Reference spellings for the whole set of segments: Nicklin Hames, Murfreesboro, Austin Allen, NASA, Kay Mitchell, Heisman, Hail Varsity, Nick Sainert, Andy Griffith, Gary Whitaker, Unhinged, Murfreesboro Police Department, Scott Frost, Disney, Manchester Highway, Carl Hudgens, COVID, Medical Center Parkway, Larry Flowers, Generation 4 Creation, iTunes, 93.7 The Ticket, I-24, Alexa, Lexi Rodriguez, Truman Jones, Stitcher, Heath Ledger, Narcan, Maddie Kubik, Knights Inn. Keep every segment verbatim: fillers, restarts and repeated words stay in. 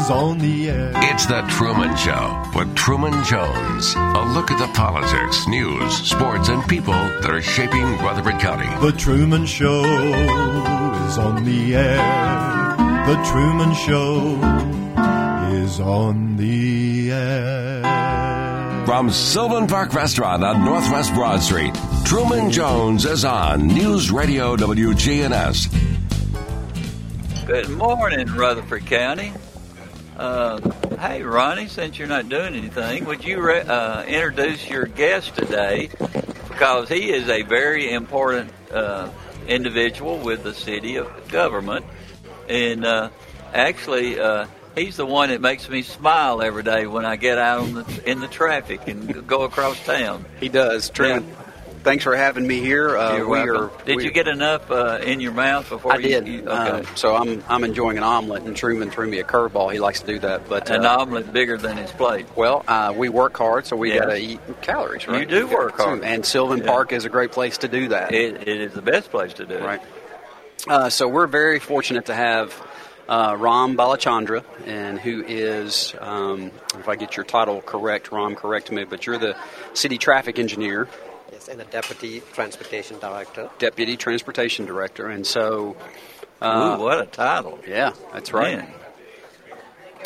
is on the air. It's The Truman Show with Truman Jones. A look at the politics, news, sports, and people that are shaping Rutherford County. The Truman Show is on the air. The Truman Show is on the air. From Sylvan Park Restaurant on Northwest Broad Street, Truman Jones is on News Radio W G N S. Good morning, Rutherford County. Uh, hey, Ronnie, since you're not doing anything, would you re- uh, introduce your guest today? Because he is a very important uh individual with the city of government, and uh, actually uh, he's the one that makes me smile every day when I get out on the, in the traffic and go across town. He does. Truman, yeah. Thanks for having me here. Uh, You're we welcome. Are, did we, you get enough uh, in your mouth before I you? I did. You, okay. uh, so I'm I'm enjoying an omelet, and Truman threw me a curveball. He likes to do that. But uh, an omelet bigger than his plate. Well, uh, we work hard, so we yes. got to eat calories, right? You do we work hard. And Sylvan yeah. Park is a great place to do that. It, it is the best place to do right. it. Uh, so we're very fortunate to have uh, Ram Balachandra, and who is, um, if I get your title correct, Ram, correct me, but you're the city traffic engineer. Yes, and a deputy transportation director. Deputy transportation director, and so... Uh, Ooh, what a title. Yeah, that's right. Man.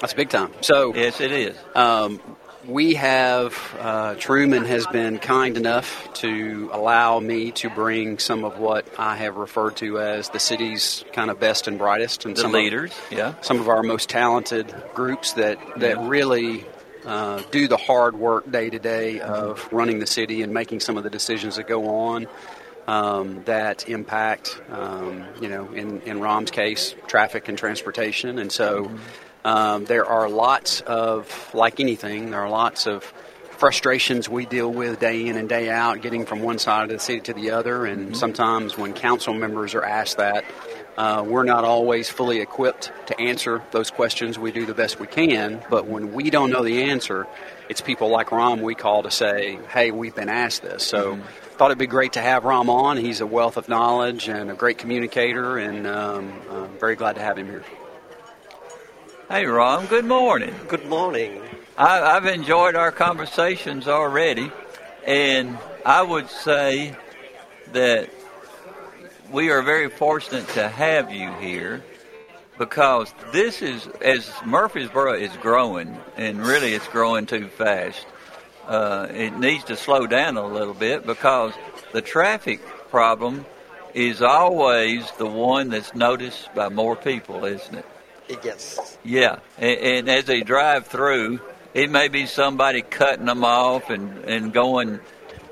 That's big time. So yes, it is. Um, we have... Uh, Truman has been kind enough to allow me to bring some of what I have referred to as the city's kind of best and brightest. And the some leaders, of, yeah. Some of our most talented groups that, that yeah. really... Uh, do the hard work day to day of running the city and making some of the decisions that go on um, that impact, um, you know, in, in Ram's case, traffic and transportation. And so um, there are lots of, like anything, there are lots of frustrations we deal with day in and day out, getting from one side of the city to the other. And mm-hmm. sometimes when council members are asked that, Uh, we're not always fully equipped to answer those questions. We do the best we can, but when we don't know the answer, it's people like Ram we call to say, hey, we've been asked this. So mm-hmm. thought it'd be great to have Ram on. He's a wealth of knowledge and a great communicator, and um, I'm very glad to have him here. Hey, Ram, good morning. Good morning. I, I've enjoyed our conversations already, and I would say that we are very fortunate to have you here, because this is, as Murfreesboro is growing, and really it's growing too fast, uh, it needs to slow down a little bit, because the traffic problem is always the one that's noticed by more people, isn't it? Yes. Yeah, and, and as they drive through, it may be somebody cutting them off and, and going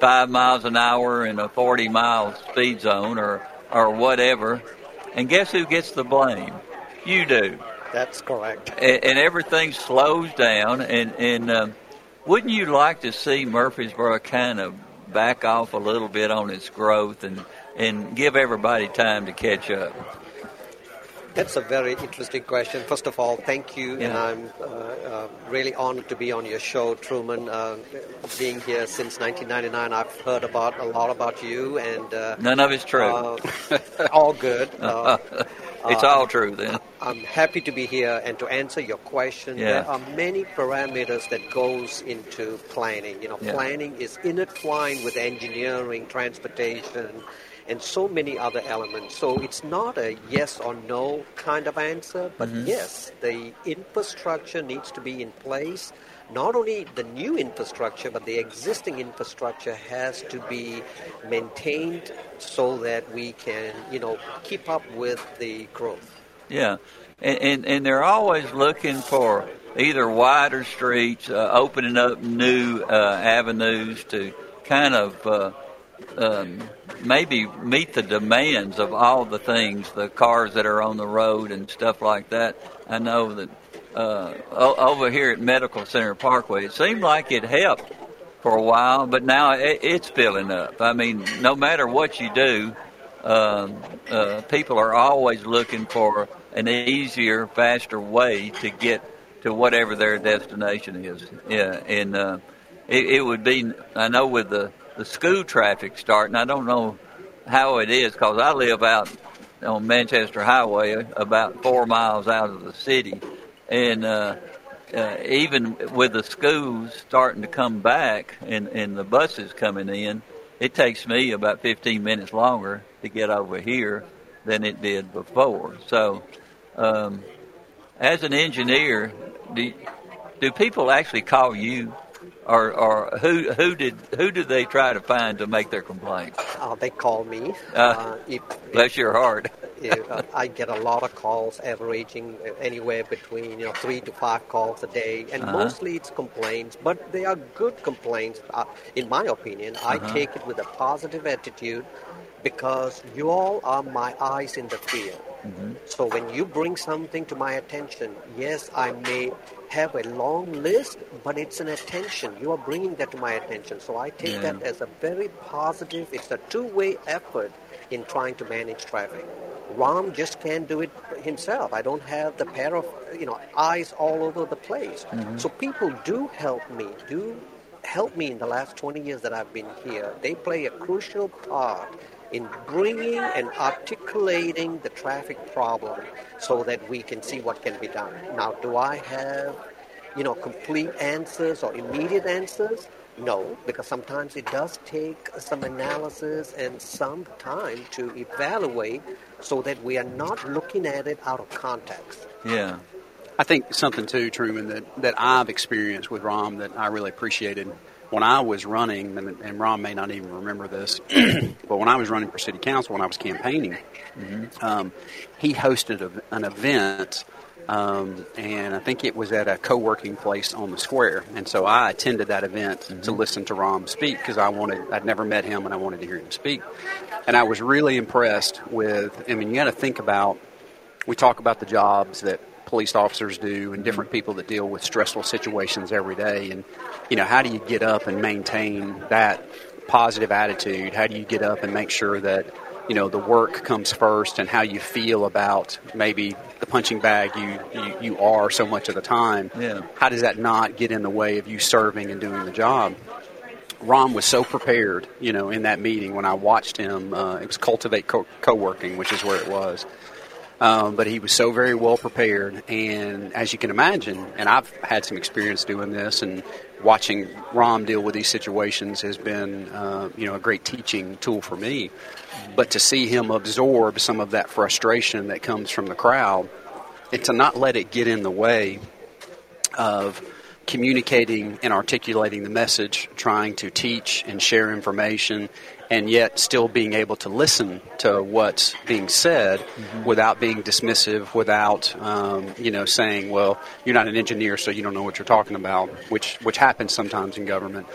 five miles an hour in a forty-mile speed zone, or or whatever, and guess who gets the blame? You do. That's correct. And, and everything slows down, and, and um, wouldn't you like to see Murfreesboro kind of back off a little bit on its growth and, and give everybody time to catch up? That's a very interesting question. First of all, thank you, yeah. and I'm uh, uh, really honored to be on your show, Truman. Uh, being here since nineteen ninety-nine, I've heard about a lot about you, and uh, none of it's true. Uh, all good. Uh, it's uh, all true, then. I'm happy to be here and to answer your question. Yeah. There are many parameters that goes into planning. You know, yeah. planning is intertwined with engineering, transportation, and so many other elements. So it's not a yes or no kind of answer, but mm-hmm. yes, the infrastructure needs to be in place. Not only the new infrastructure, but the existing infrastructure has to be maintained so that we can, you know, keep up with the growth. Yeah, and and, and they're always looking for either wider streets, uh, opening up new uh, avenues to kind of... Uh, Um, maybe meet the demands of all the things, the cars that are on the road and stuff like that. I know that uh, over here at Medical Center Parkway. It seemed like it helped for a while, but now it, it's filling up. I mean, no matter what you do, um, uh, people are always looking for an easier, faster way to get to whatever their destination is. Yeah, and uh, it, it would be, I know with the, the school traffic starting, I don't know how it is, because I live out on Manchester Highway about four miles out of the city. And uh, uh, even with the schools starting to come back and, and the buses coming in, it takes me about fifteen minutes longer to get over here than it did before. So um, as an engineer, do, do people actually call you? Or, or who who did who did they try to find to make their complaints? Uh, they call me. Uh, uh, if, bless if, your heart. if, uh, I get a lot of calls, averaging anywhere between you know three to five calls a day, and uh-huh. mostly it's complaints, but they are good complaints, uh, in my opinion. I uh-huh. take it with a positive attitude, because you all are my eyes in the field. Mm-hmm. So when you bring something to my attention, yes, I may have a long list, but it's an attention. You are bringing that to my attention. So I take yeah. that as a very positive, it's a two-way effort in trying to manage traffic. Ram just can't do it himself. I don't have the pair of, you know, eyes all over the place. Mm-hmm. So people do help me, do help me in the last twenty years that I've been here. They play a crucial part in bringing and articulating the traffic problem so that we can see what can be done. Now, do I have, you know, complete answers or immediate answers? No, because sometimes it does take some analysis and some time to evaluate so that we are not looking at it out of context. Yeah. I think something, too, Truman, that, that I've experienced with Ram that I really appreciated when I was running, and, and Ron may not even remember this, but when I was running for city council, when I was campaigning, mm-hmm. um, he hosted a, an event, um, and I think it was at a co-working place on the square. And so I attended that event mm-hmm. to listen to Ron speak, because I wanted, I'd never met him, and I wanted to hear him speak. And I was really impressed with, I mean, you got to think about, we talk about the jobs that police officers do and different people that deal with stressful situations every day, and you know, how do you get up and maintain that positive attitude? How do you get up and make sure that, you know, the work comes first, and how you feel about maybe the punching bag you you, you are so much of the time? Yeah. How does that not get in the way of you serving and doing the job? Ron was so prepared, you know, in that meeting when I watched him. Uh, it was Cultivate Co- Co-working, which is where it was. Um, but he was so very well prepared, and as you can imagine, and I've had some experience doing this, and watching Ram deal with these situations has been, uh, you know, a great teaching tool for me. But to see him absorb some of that frustration that comes from the crowd, and to not let it get in the way of communicating and articulating the message, trying to teach and share information, and yet still being able to listen to what's being said mm-hmm. without being dismissive, without, um, you know, saying, well, you're not an engineer, so you don't know what you're talking about, which which happens sometimes in government.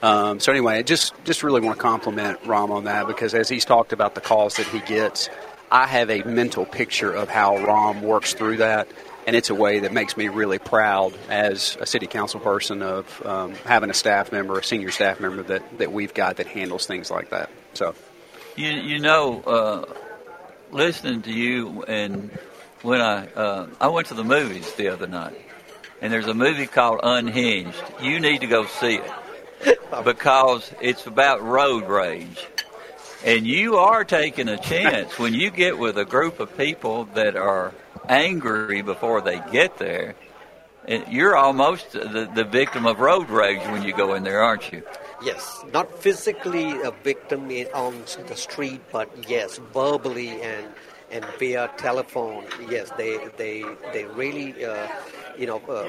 Um, so anyway, I just, just really want to compliment Ram on that, because as he's talked about the calls that he gets, I have a mental picture of how Ram works through that, and it's a way that makes me really proud as a city council person of um, having a staff member, a senior staff member that, that we've got that handles things like that. So, you you know, uh, listening to you, and when I uh, I went to the movies the other night, and there's a movie called Unhinged. You need to go see it because it's about road rage. And you are taking a chance when you get with a group of people that are angry before they get there. You're almost the, the victim of road rage when you go in there, aren't you? Yes, not physically a victim on the street, but yes, verbally and and via telephone. Yes, they they they really, uh, you know. Uh,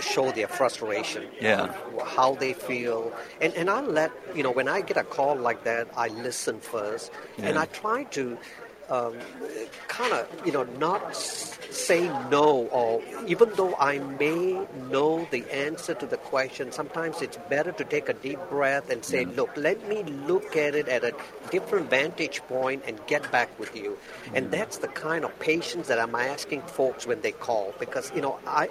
show their frustration, yeah, how they feel, and and I let you know when I get a call like that, I listen first, yeah. and I try to um, kind of, you know, not say no, or even though I may know the answer to the question, sometimes it's better to take a deep breath and say, mm-hmm. look, let me look at it at a different vantage point and get back with you. Mm-hmm. And that's the kind of patience that I'm asking folks when they call, because, you know, I...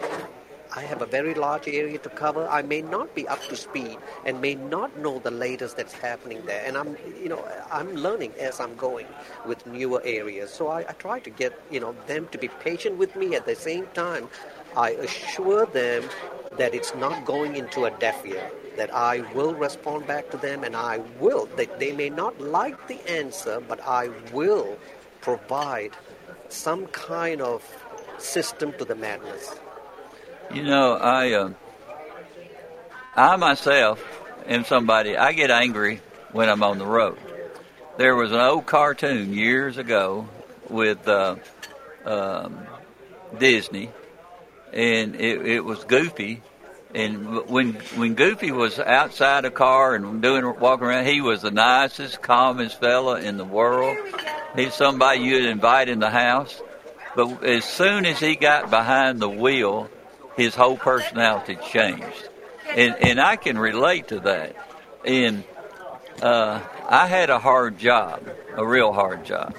I have a very large area to cover. I may not be up to speed and may not know the latest that's happening there. And I'm, you know, I'm learning as I'm going with newer areas. So I, I try to get, you know, them to be patient with me. At the same time, I assure them that it's not going into a deaf ear, that I will respond back to them and I will. They, they may not like the answer, but I will provide some kind of system to the madness. You know, I uh, I myself am somebody, I get angry when I'm on the road. There was an old cartoon years ago with uh, um, Disney, and it, it was Goofy. And when when Goofy was outside a car and doing walking around, he was the nicest, calmest fella in the world. He's somebody you'd invite in the house. But as soon as he got behind the wheel, his whole personality changed, and and I can relate to that. And uh, I had a hard job, a real hard job.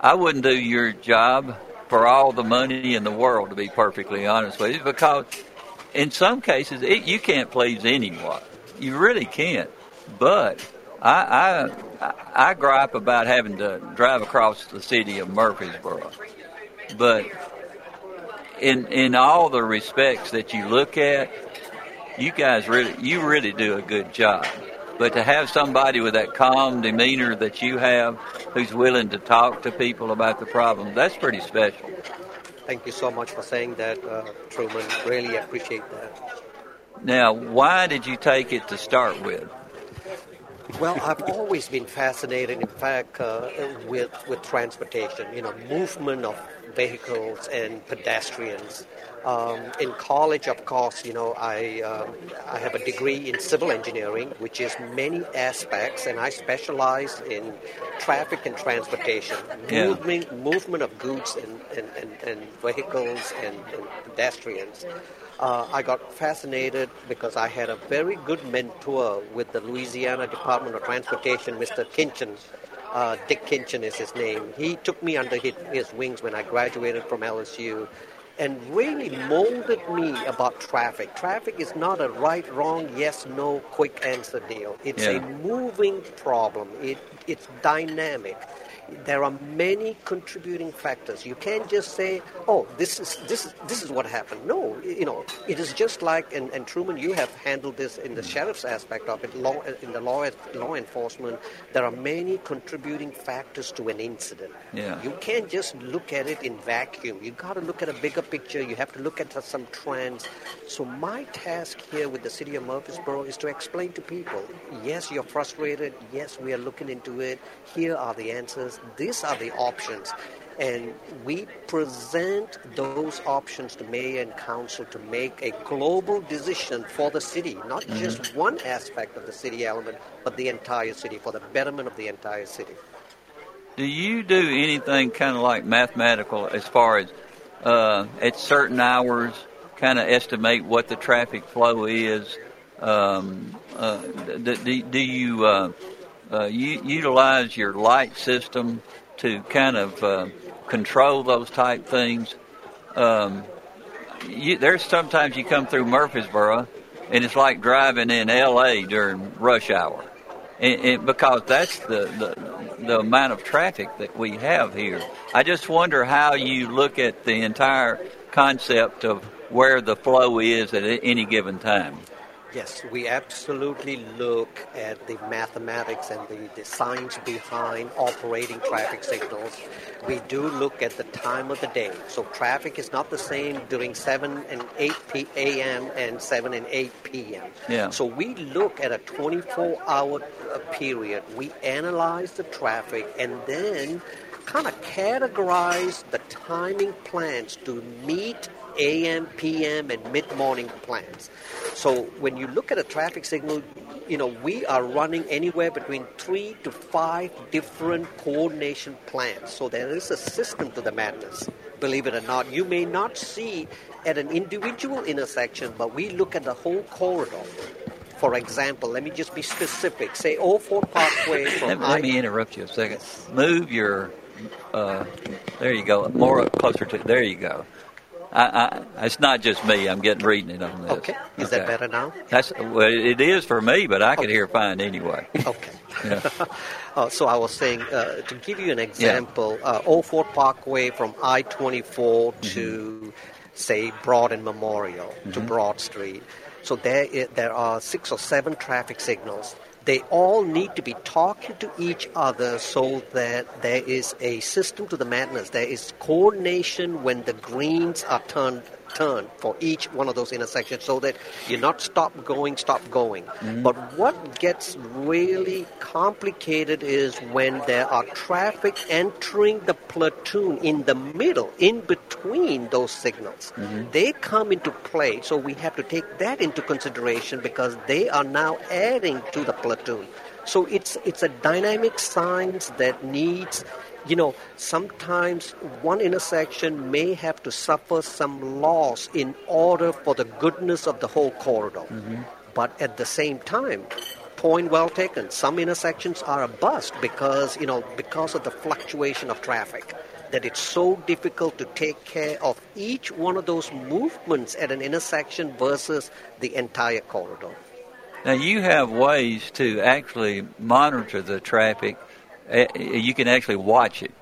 I wouldn't do your job for all the money in the world, to be perfectly honest with you, because in some cases it, you can't please anyone. You really can't. But I, I I gripe about having to drive across the city of Murfreesboro, but. In in all the respects that you look at, you guys really you really do a good job. But to have somebody with that calm demeanor that you have, who's willing to talk to people about the problem, that's pretty special. Thank you so much for saying that, uh, Truman. Really appreciate that. Now, why did you take it to start with? Well, I've always been fascinated, in fact, uh, with with transportation. You know, movement of vehicles and pedestrians. Um, in college, of course, you know, I uh, I have a degree in civil engineering, which is many aspects, and I specialize in traffic and transportation, yeah. movement movement of goods and, and, and, and vehicles and, and pedestrians. Uh, I got fascinated because I had a very good mentor with the Louisiana Department of Transportation, Mister Kinchin. Uh, Dick Kinchin is his name. He took me under his, his wings when I graduated from L S U and really molded me about traffic. Traffic is not a right, wrong, yes, no, quick answer deal. It's yeah. a moving problem. It It's dynamic. There are many contributing factors. You can't just say, "Oh, this is this is this is what happened." No, you know, it is just like, and, and Truman, you have handled this in the sheriff's aspect of it, law, in the law law enforcement. There are many contributing factors to an incident. Yeah. You can't just look at it in vacuum. You got to look at a bigger picture. You have to look at some trends. So my task here with the city of Murfreesboro is to explain to people: yes, you're frustrated. Yes, we are looking into it. Here are the answers. These are the options, and we present those options to mayor and council to make a global decision for the city, not mm-hmm. just one aspect of the city element, but the entire city, for the betterment of the entire city. Do you do anything kind of like mathematical as far as uh, at certain hours kind of estimate what the traffic flow is? Um, uh, do, do, do you... Uh, Uh, you utilize your light system to kind of uh, control those type things. Um, you, there's sometimes you come through Murfreesboro, and it's like driving in L A during rush hour, and, and because that's the, the the amount of traffic that we have here. I just wonder how you look at the entire concept of where the flow is at any given time. Yes, we absolutely look at the mathematics and the, the science behind operating traffic signals. We do look at the time of the day. So traffic is not the same during seven and eight a.m. and seven and eight p.m. Yeah. So we look at a twenty-four hour period. We analyze the traffic and then kind of categorize the timing plans to meet a m, p m, and mid-morning plans. So when you look at a traffic signal, you know, we are running anywhere between three to five different coordination plans. So there is a system to the madness, believe it or not. You may not see at an individual intersection, but we look at the whole corridor. For example, let me just be specific. Say oh four Parkway from let, I- let me interrupt you a second. Yes. Move your... Uh, there you go. More up closer to... There you go. I, I, it's not just me. I'm getting reading it on this. Okay. Is okay. that better now? That's well, it is for me, but I can okay. hear fine anyway. Okay. Yeah. uh, so I was saying, uh, to give you an example, yeah. uh, oh four Parkway from I twenty-four mm-hmm. to, say, Broad and Memorial mm-hmm. to Broad Street. So there, there are six or seven traffic signals. They all need to be talking to each other so that there is a system to the madness. There is coordination when the greens are turned turned for each one of those intersections so that you're not stop going, stop going. Mm-hmm. But what gets really complicated is when there are traffic entering the platoon in the middle, in between those signals. Mm-hmm. They come into play, so we have to take that into consideration because they are now adding to the platoon. So it's it's a dynamic science that needs... You know, sometimes one intersection may have to suffer some loss in order for the goodness of the whole corridor. Mm-hmm. But at the same time, point well taken, some intersections are a bust because, you know, because of the fluctuation of traffic, that it's so difficult to take care of each one of those movements at an intersection versus the entire corridor. Now, you have ways to actually monitor the traffic. You can actually watch it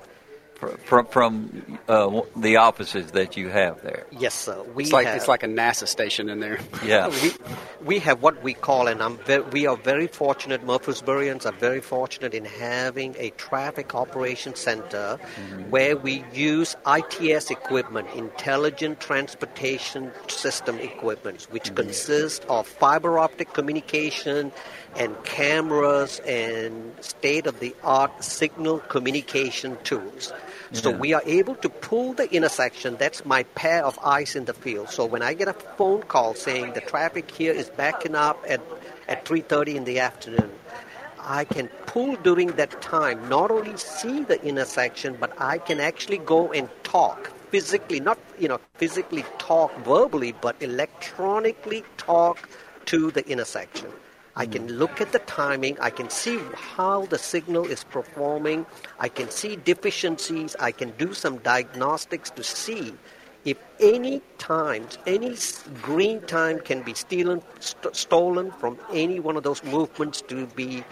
from, from uh, the offices that you have there. Yes, sir. We it's like have, it's like a NASA station in there. Yeah, we, we have what we call, and I'm ve- we are very fortunate. Murfreesborians are very fortunate in having a traffic operations center mm-hmm. where we use I T S equipment, intelligent transportation system equipment, which mm-hmm. consists of fiber optic communication and cameras and state-of-the-art signal communication tools. Mm-hmm. So we are able to pull the intersection. That's my pair of eyes in the field. So when I get a phone call saying the traffic here is backing up at, at three thirty in the afternoon, I can pull during that time, not only see the intersection, but I can actually go and talk physically, not, you know, physically talk verbally, but electronically talk to the intersection. I can look at the timing. I can see how the signal is performing. I can see deficiencies. I can do some diagnostics to see if any times, any green time can be stealing, st- stolen from any one of those movements to be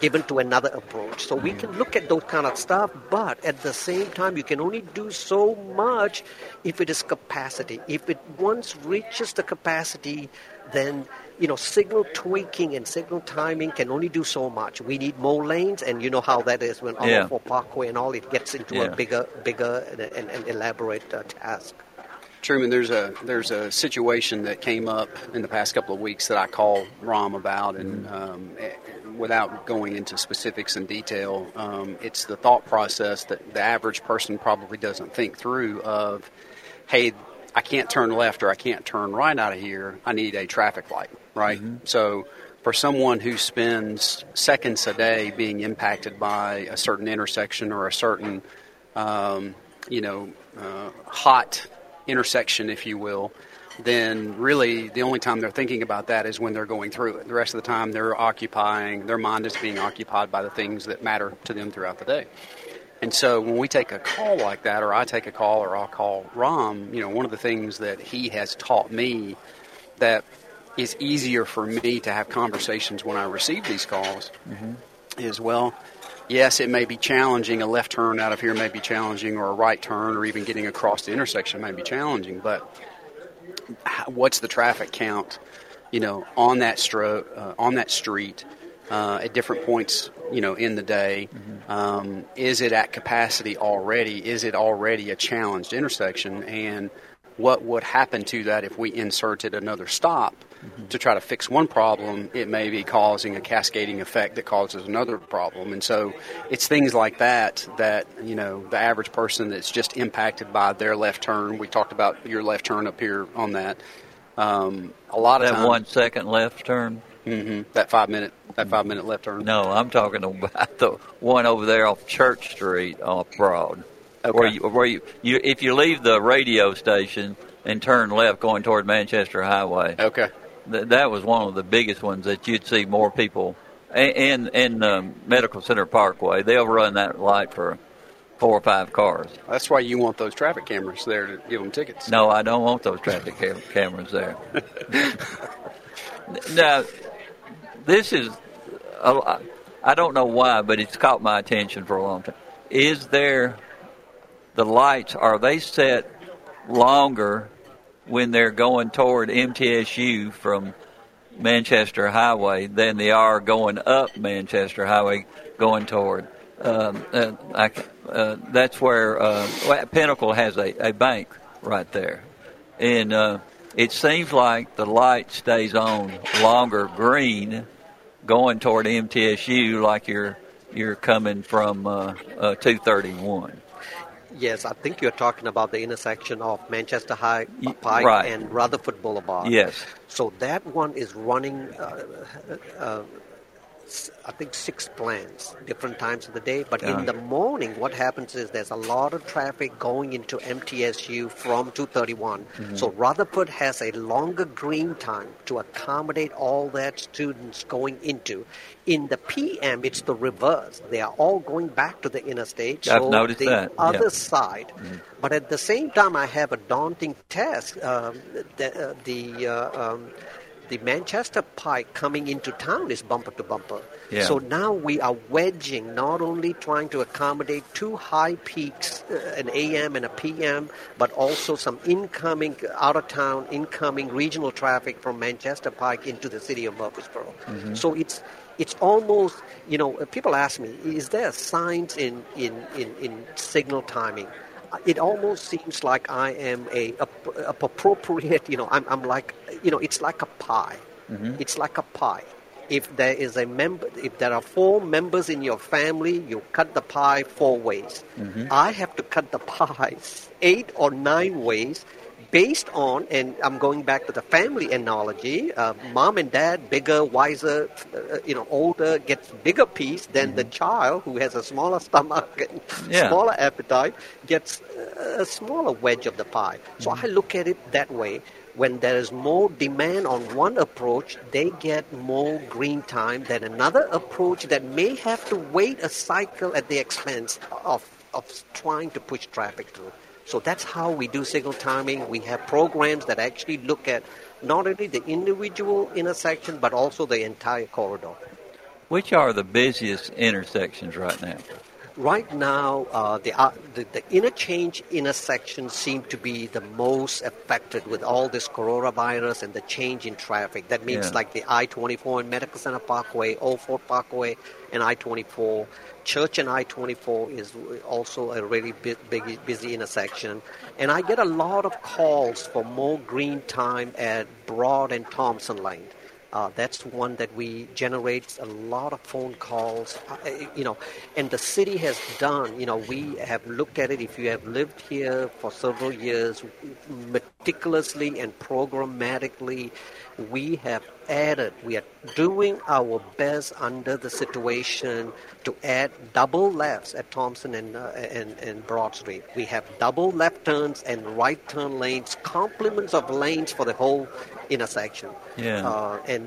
given to another approach. So we can look at those kind of stuff, but at the same time, you can only do so much if it is capacity. If it once reaches the capacity, then... You know, signal tweaking and signal timing can only do so much. We need more lanes, and you know how that is when all yeah. for Parkway and all, it gets into yeah. a bigger, bigger and, and, and elaborate uh, task. Truman, there's a there's a situation that came up in the past couple of weeks that I called Ram about, and um, without going into specifics and detail, um, it's the thought process that the average person probably doesn't think through of, hey, I can't turn left or I can't turn right out of here. I need a traffic light, right? Mm-hmm. So for someone who spends seconds a day being impacted by a certain intersection or a certain, um, you know, uh, hot intersection, if you will, then really the only time they're thinking about that is when they're going through it. The rest of the time they're occupying, their mind is being occupied by the things that matter to them throughout the day. And so when we take a call like that, or I take a call, or I'll call Ram, you know, one of the things that he has taught me that is easier for me to have conversations when I receive these calls mm-hmm. is, well, yes, it may be challenging. A left turn out of here may be challenging, or a right turn, or even getting across the intersection may be challenging. But what's the traffic count, you know, on that stro- uh, on that street uh, at different points? You know, in the day, mm-hmm. um, is it at capacity already? Is it already a challenged intersection? And what would happen to that if we inserted another stop mm-hmm. to try to fix one problem. It may be causing a cascading effect that causes another problem. And so it's things like that that, you know, the average person that's just impacted by their left turn. We talked about your left turn up here on that. Um, a lot of that times, one second left turn. Mm-hmm. That five minute, that five minute left turn. No, I'm talking about the one over there off Church Street off Broad. Okay. Where you, where you, you, if you leave the radio station and turn left going toward Manchester Highway. Okay. Th- that was one of the biggest ones that you'd see more people. And in um, Medical Center Parkway, they'll run that light for four or five cars. That's why you want those traffic cameras there to give them tickets. No, I don't want those traffic cam- cameras there. Now, this is, a, I don't know why, but it's caught my attention for a long time. Is there... The lights, are they set longer when they're going toward M T S U from Manchester Highway than they are going up Manchester Highway going toward? Um, uh, I, uh, that's where uh, Pinnacle has a, a bank right there. And uh, it seems like the light stays on longer green going toward M T S U like you're, you're coming from uh, uh, two thirty-one. Yes, I think you're talking about the intersection of Manchester High Pike right. and Rutherford Boulevard. Yes. So that one is running, uh, uh, I think, six plans, different times of the day. But uh-huh. in the morning, what happens is there's a lot of traffic going into M T S U from two thirty-one. Mm-hmm. So Rutherford has a longer green time to accommodate all that students going into. In the P M, it's the reverse. They are all going back to the interstate. So I've noticed the that. other yeah. side. Mm-hmm. But at the same time, I have a daunting task. Uh, the uh, the uh, um, the Manchester Pike coming into town is bumper to bumper. Yeah. So now we are wedging, not only trying to accommodate two high peaks, uh, an A M and a P M, but also some incoming, out-of-town, incoming regional traffic from Manchester Pike into the city of Murfreesboro. Mm-hmm. So it's it's almost, you know, people ask me, is there signs in, in, in, in signal timing? It almost seems like I am a, a, a appropriate, you know, I'm, I'm like, you know, it's like a pie. Mm-hmm. It's like a pie. If there is a member, if there are four members in your family, you cut the pie four ways. Mm-hmm. I have to cut the pie eight or nine ways based on, and I'm going back to the family analogy, uh, mom and dad, bigger, wiser, uh, you know, older, gets bigger piece than mm-hmm. the child who has a smaller stomach and yeah. smaller appetite gets a smaller wedge of the pie. Mm-hmm. So I look at it that way. When there is more demand on one approach, they get more green time than another approach that may have to wait a cycle at the expense of, of trying to push traffic through. So that's how we do signal timing. We have programs that actually look at not only the individual intersection, but also the entire corridor. Which are the busiest intersections right now? Right now, uh, the, uh, the the interchange intersections seem to be the most affected with all this coronavirus and the change in traffic. That means yeah. like the I twenty-four and Medical Center Parkway, oh four Parkway, and I twenty-four. Church and I twenty-four is also a really big, big, busy intersection. And I get a lot of calls for more green time at Broad and Thompson Lane. Uh, that's one that we generate a lot of phone calls, you know, and the city has done, you know, we have looked at it. If you have lived here for several years, meticulously and programmatically, we have added, we are doing our best under the situation to add double lefts at Thompson and, uh, and, and Broad Street. We have double left turns and right turn lanes, complements of lanes for the whole intersection. Yeah. Uh, and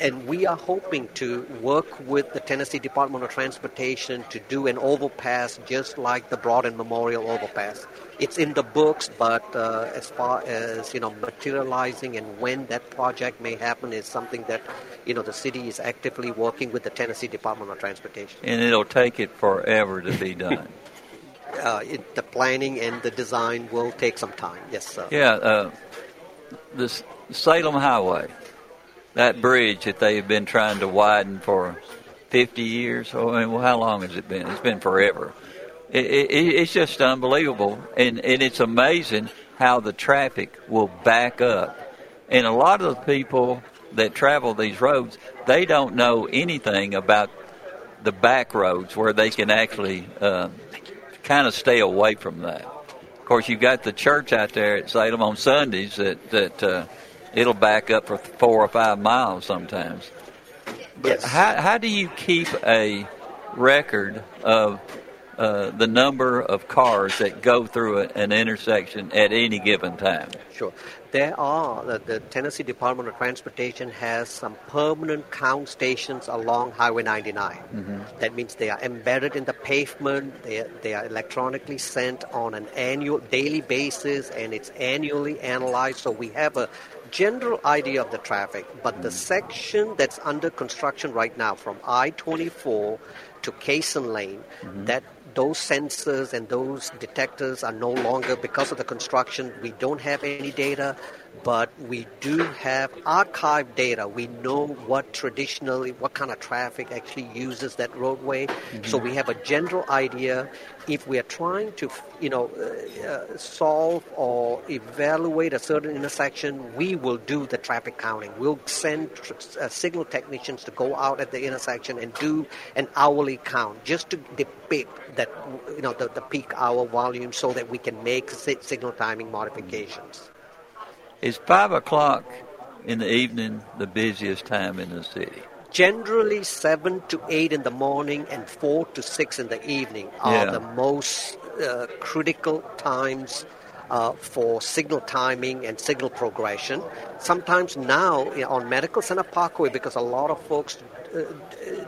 and we are hoping to work with the Tennessee Department of Transportation to do an overpass just like the Broad and Memorial overpass. It's in the books, but uh, as far as, you know, materializing and when that project may happen is something that, you know, the city is actively working with the Tennessee Department of Transportation. And it'll take it forever to be done. uh, it, the planning and the design will take some time. Yes, sir. Yeah. Uh, This Salem Highway, that bridge that they've been trying to widen for fifty years, or I mean, well, how long has it been? It's been forever. It, it, it's just unbelievable, and, and it's amazing how the traffic will back up. And a lot of the people that travel these roads, they don't know anything about the back roads where they can actually uh, kind of stay away from that. Of course, you've got the church out there at Salem on Sundays that, that uh, it'll back up for four or five miles sometimes. But yes. how, how do you keep a record of uh, the number of cars that go through a, an intersection at any given time? Sure. There are, the, the Tennessee Department of Transportation has some permanent count stations along Highway ninety-nine. Mm-hmm. That means they are embedded in the pavement, they, they are electronically sent on an annual, daily basis, and it's annually analyzed, so we have a general idea of the traffic. But the section that's under construction right now from I twenty-four to Cason Lane, mm-hmm. that those sensors and those detectors are no longer, because of the construction, we don't have any data, but we do have archived data. We know what traditionally, what kind of traffic actually uses that roadway. Mm-hmm. So we have a general idea. If we are trying to, you know, uh, solve or evaluate a certain intersection, we will do the traffic counting. We'll send tr- uh, signal technicians to go out at the intersection and do an hourly count just to depict that, you know, the, the peak hour volume so that we can make si- signal timing modifications. Is five o'clock in the evening the busiest time in the city? Generally, seven to eight in the morning and four to six in the evening are yeah. the most uh, critical times uh, for signal timing and signal progression. Sometimes now you know, on Medical Center Parkway, because a lot of folks, uh,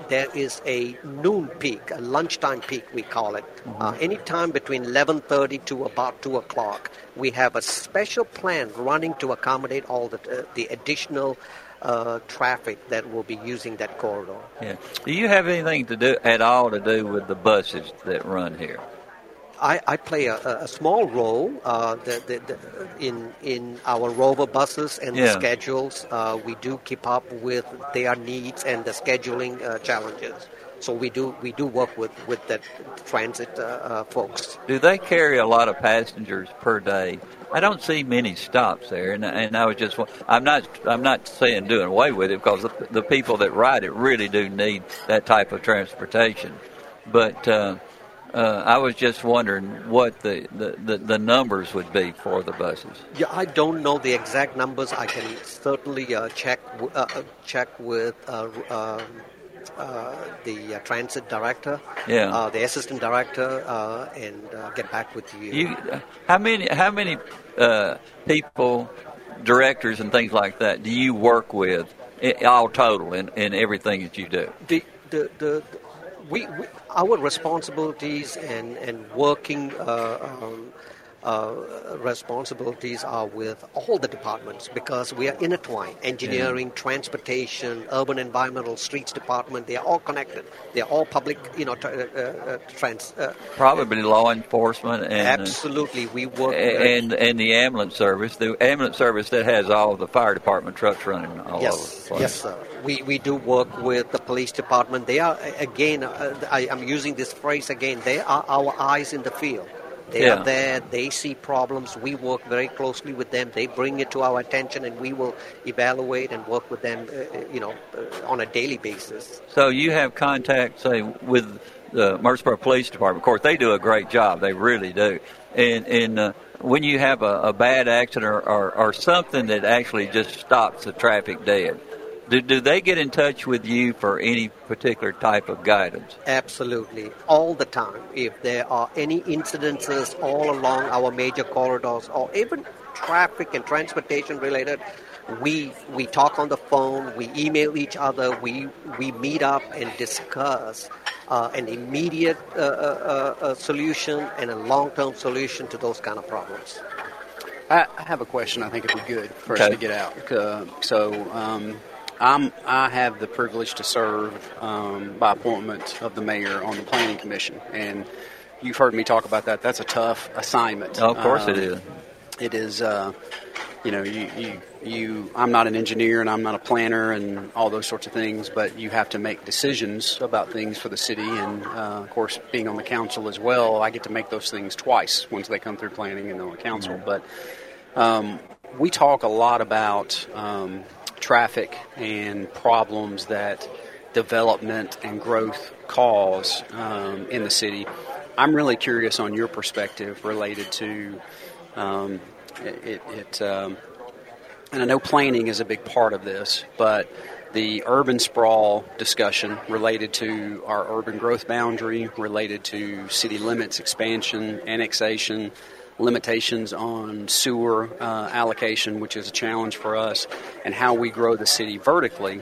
there is a noon peak, a lunchtime peak we call it. Mm-hmm. Uh, any time between eleven thirty to about two o'clock, we have a special plan running to accommodate all the, uh, the additional Uh, traffic that will be using that corridor. Yeah. Do you have anything to do at all to do with the buses that run here? I, I play a, a small role uh, the, the, the, in in our rover buses and yeah. the schedules. Uh, we do keep up with their needs and the scheduling uh, challenges. So we do we do work with with that transit uh, uh, folks. Do they carry a lot of passengers per day? I don't see many stops there, and, and I was just I'm not I'm not saying doing away with it because the, the people that ride it really do need that type of transportation. But uh, uh, I was just wondering what the, the, the, the numbers would be for the buses. Yeah, I don't know the exact numbers. I can certainly uh, check uh, check with uh, uh, uh, the uh, transit director, yeah. uh, the assistant director, uh, and uh, get back with you. you uh, how many how many uh, people, directors and things like that, do you work with all total in, in everything that you do? The the, the we, we our responsibilities and and working. Uh, um, Uh, responsibilities are with all the departments because we are intertwined. Engineering, yeah. transportation, urban environmental, streets department, they are all connected. They are all public, you know, tra- uh, trans. Uh, Probably uh, law enforcement. And, absolutely. We work. Uh, and, and the ambulance service, the ambulance service that has all of the fire department trucks running all yes, over the place. Yes, sir. We, we do work with the police department. They are, again, uh, I, I'm using this phrase again, they are our eyes in the field. They yeah. are there, they see problems, we work very closely with them, they bring it to our attention, and we will evaluate and work with them, uh, you know, uh, on a daily basis. So you have contact, say, with the Murfreesboro Police Department. Of course, they do a great job, they really do. And, and uh, when you have a, a bad accident or, or, or something that actually just stops the traffic dead, Do, do they get in touch with you for any particular type of guidance? Absolutely. All the time. If there are any incidences all along our major corridors or even traffic and transportation related, we we talk on the phone, we email each other, we, we meet up and discuss uh, an immediate uh, uh, uh, solution and a long-term solution to those kind of problems. I, I have a question I think it would be good for okay. us to get out. Uh, so... Um, I'm, I have the privilege to serve um, by appointment of the mayor on the planning commission, and you've heard me talk about that. That's a tough assignment. Oh, of course um, it is. It is. Uh, you know, you, you, you, I'm not an engineer and I'm not a planner and all those sorts of things, but you have to make decisions about things for the city. And, uh, of course, being on the council as well, I get to make those things twice once they come through planning and on the council. Mm-hmm. But um, we talk a lot about um, traffic and problems that development and growth cause um, in the city. I'm really curious on your perspective related to um, it, it um, and I know planning is a big part of this, but the urban sprawl discussion related to our urban growth boundary, related to city limits expansion, annexation, limitations on sewer uh, allocation, which is a challenge for us, and how we grow the city vertically,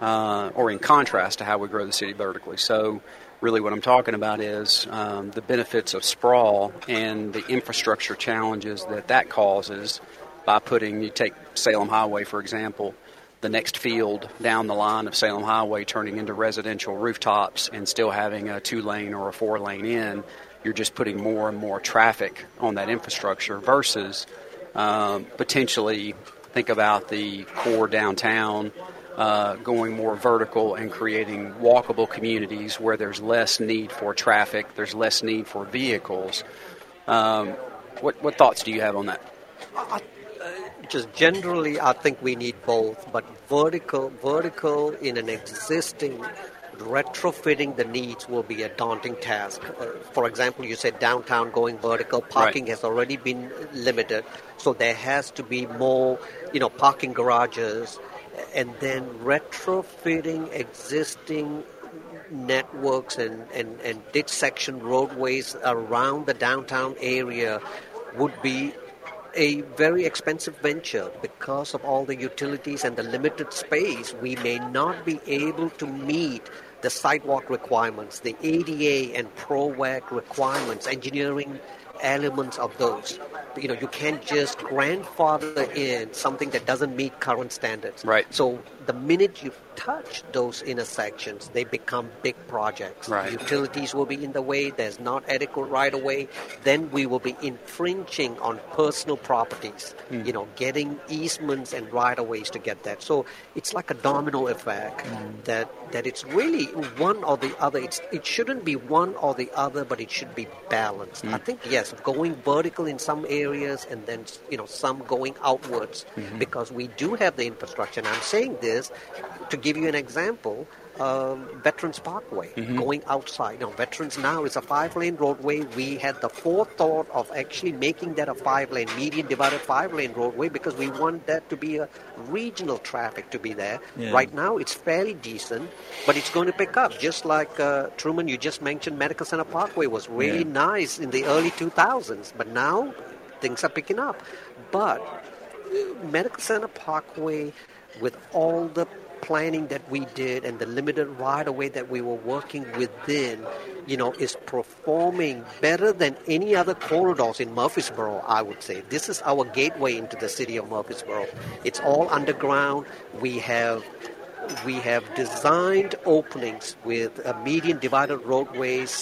uh, or in contrast to how we grow the city vertically. So really what I'm talking about is um, the benefits of sprawl and the infrastructure challenges that that causes by putting, you take Salem Highway, for example, the next field down the line of Salem Highway turning into residential rooftops and still having a two-lane or a four-lane in, you're just putting more and more traffic on that infrastructure versus um, potentially think about the core downtown, Uh, going more vertical and creating walkable communities where there's less need for traffic, there's less need for vehicles. Um, what what thoughts do you have on that? I, uh, just generally, I think we need both, but vertical vertical in an existing retrofitting the needs will be a daunting task. Uh, for example, you said downtown going vertical, parking right. has already been limited, so there has to be more, you know, parking garages. And then retrofitting existing networks and, and, and ditch section roadways around the downtown area would be a very expensive venture. Because of all the utilities and the limited space, we may not be able to meet the sidewalk requirements, the A D A and PROWAC requirements, engineering elements of those. You know, you can't just grandfather in something that doesn't meet current standards. Right. So the minute you touch those intersections, they become big projects. Right. Utilities will be in the way. There's not adequate right-of-way. Then we will be infringing on personal properties, mm. you know, getting easements and right-of-ways to get that. So it's like a domino effect mm. that, that it's really one or the other. It's, it shouldn't be one or the other, but it should be balanced. Mm. I think, yes, going vertical in some areas areas and then, you know, some going outwards mm-hmm. because we do have the infrastructure. And I'm saying this to give you an example, um, Veterans Parkway mm-hmm. going outside. Now, Veterans now is a five-lane roadway. We had the forethought of actually making that a five-lane, median-divided five-lane roadway because we want that to be a regional traffic to be there. Yeah. Right now, it's fairly decent, but it's going to pick up. Just like uh, Truman, you just mentioned Medical Center Parkway was really yeah. nice in the early two thousands, but now things are picking up. But Medical Center Parkway, with all the planning that we did and the limited right-of-way that we were working within, you know, is performing better than any other corridors in Murfreesboro, I would say. This is our gateway into the city of Murfreesboro. It's all underground. We have... We have designed openings with uh, median divided roadways,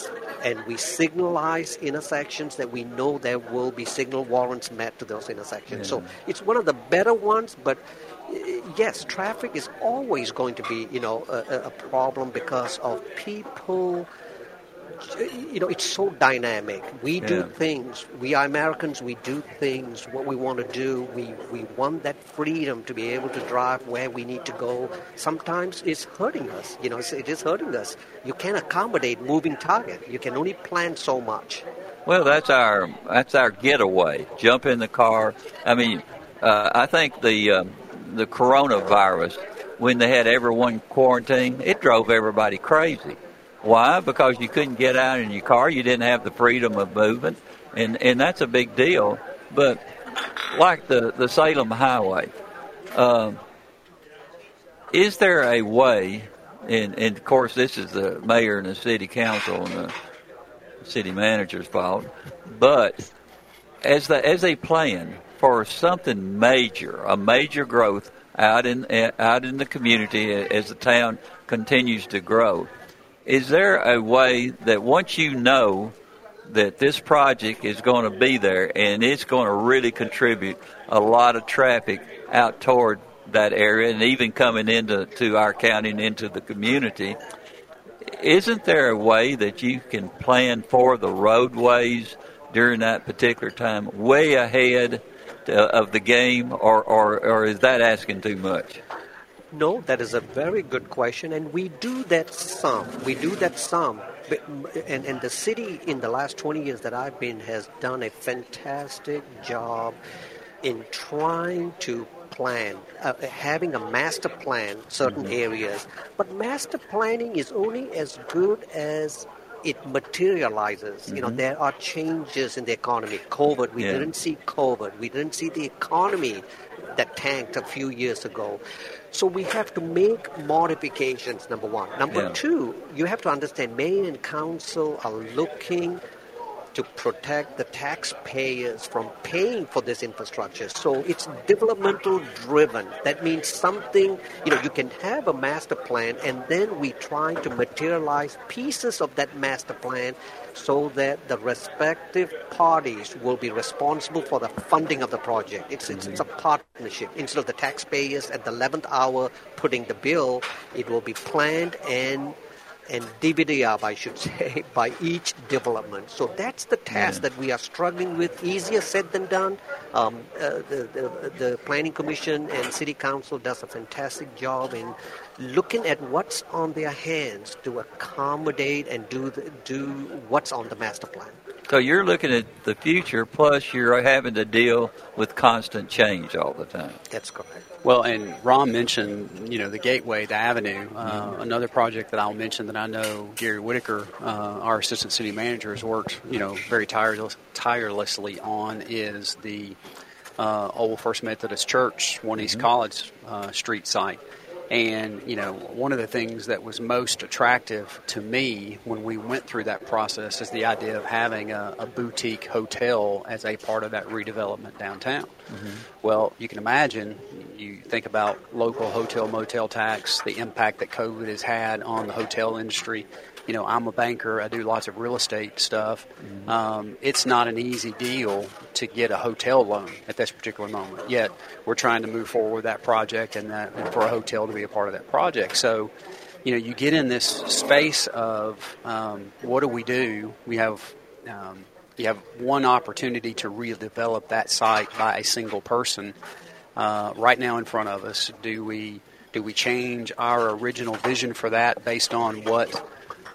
and we signalize intersections that we know there will be signal warrants met to those intersections. Yeah. So it's one of the better ones, but yes, traffic is always going to be, you know, a, a problem because of people. You know, it's so dynamic. We yeah. do things. We are Americans. We do things what we want to do. We we want that freedom to be able to drive where we need to go. Sometimes it's hurting us. You know, it is hurting us. You can't accommodate moving target. You can only plan so much. Well, that's our that's our getaway. Jump in the car. I mean, uh, I think the um, the coronavirus, when they had everyone quarantined, it drove everybody crazy. Why? Because you couldn't get out in your car. You didn't have the freedom of movement, and, and that's a big deal. But like the, the Salem Highway, um, is there a way, and, and, of course, this is the mayor and the city council and the city manager's fault, but as the, as they plan for something major, a major growth out in out in the community as the town continues to grow, is there a way that once you know that this project is going to be there, and it's going to really contribute a lot of traffic out toward that area and even coming into to our county and into the community. Isn't there a way that you can plan for the roadways during that particular time way ahead to, of the game, or, or, or is that asking too much? No, that is a very good question, and we do that some. We do that some. And, and the city in the last twenty years that I've been has done a fantastic job in trying to plan, uh, having a master plan, certain mm-hmm. areas. But master planning is only as good as it materializes. Mm-hmm. You know, there are changes in the economy. COVID, we yeah. didn't see COVID. We didn't see the economy that tanked a few years ago. So we have to make modifications, number one. Number yeah. two, you have to understand mayor and council are looking to protect the taxpayers from paying for this infrastructure. So it's developmental driven. That means something, you know, you can have a master plan, and then we try to materialize pieces of that master plan so that the respective parties will be responsible for the funding of the project. It's, it's, mm-hmm. it's a partnership. Instead of the taxpayers at the eleventh hour putting the bill, it will be planned and and divvied up, I should say, by each development. So that's the task yeah. that we are struggling with. Easier said than done. Um, uh, the, the, the Planning Commission and City Council does a fantastic job in looking at what's on their hands to accommodate and do the, do what's on the master plan. So you're looking at the future, plus you're having to deal with constant change all the time. That's correct. Well, and Ron mentioned, you know, the Gateway, the Avenue, uh, mm-hmm. another project that I'll mention that I know Gary Whitaker, uh, our assistant city manager, has worked, you know, very tireless, tirelessly on is the uh, old First Methodist Church, One mm-hmm. East College uh, Street site. And, you know, one of the things that was most attractive to me when we went through that process is the idea of having a, a boutique hotel as a part of that redevelopment downtown. Mm-hmm. Well, you can imagine, you think about local hotel motel tax, the impact that COVID has had on the hotel industry. You know, I'm a banker. I do lots of real estate stuff. Mm-hmm. Um, it's not an easy deal to get a hotel loan at this particular moment. Yet we're trying to move forward with that project and, that, and for a hotel to be a part of that project. So, you know, you get in this space of um, what do we do? We have um, you have one opportunity to redevelop that site by a single person uh, right now in front of us. Do we do we change our original vision for that based on what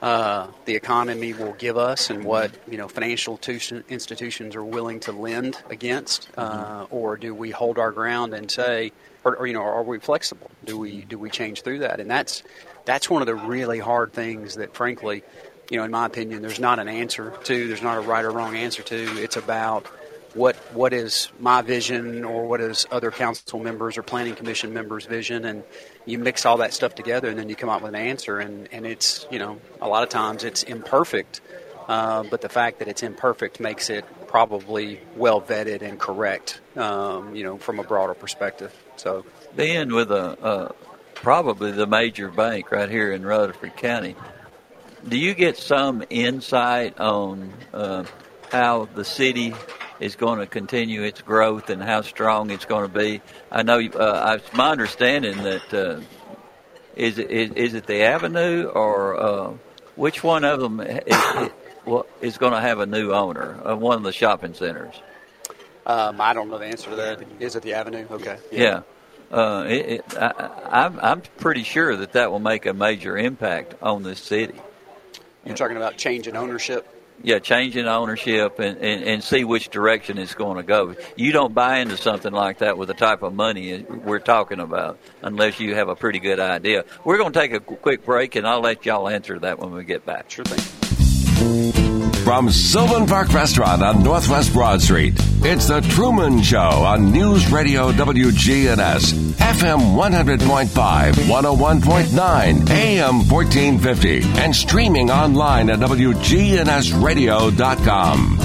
Uh, the economy will give us and what, you know, financial tuition, institutions are willing to lend against, uh, or do we hold our ground and say, or, or you know, are we flexible? Do we do we change through that? And that's that's one of the really hard things that, frankly, you know, in my opinion, there's not an answer to. There's not a right or wrong answer to. It's about what what is my vision or what is other council members or planning commission members' vision, and you mix all that stuff together and then you come up with an answer, and, and it's, you know, a lot of times it's imperfect, uh, but the fact that it's imperfect makes it probably well vetted and correct, um, you know, from a broader perspective. So being with a uh, probably the major bank right here in Rutherford County, do you get some insight on uh, how the city is going to continue its growth and how strong it's going to be? I know uh, it's my understanding that uh, is, is is it the Avenue or uh, which one of them is, is going to have a new owner, uh, one of the shopping centers? Um, I don't know the answer to that. Is it the Avenue? Okay. Yeah. yeah. Uh, it, it, I, I'm, I'm pretty sure that that will make a major impact on this city. You're talking about change in ownership? Yeah, changing ownership and, and, and see which direction it's going to go. You don't buy into something like that with the type of money we're talking about unless you have a pretty good idea. We're going to take a quick break, and I'll let y'all answer that when we get back. Sure thing. From Sylvan Park Restaurant on Northwest Broad Street, it's The Truman Show on News Radio W G N S, F M one hundred point five, one oh one point nine, A M fourteen fifty, and streaming online at W G N S radio dot com.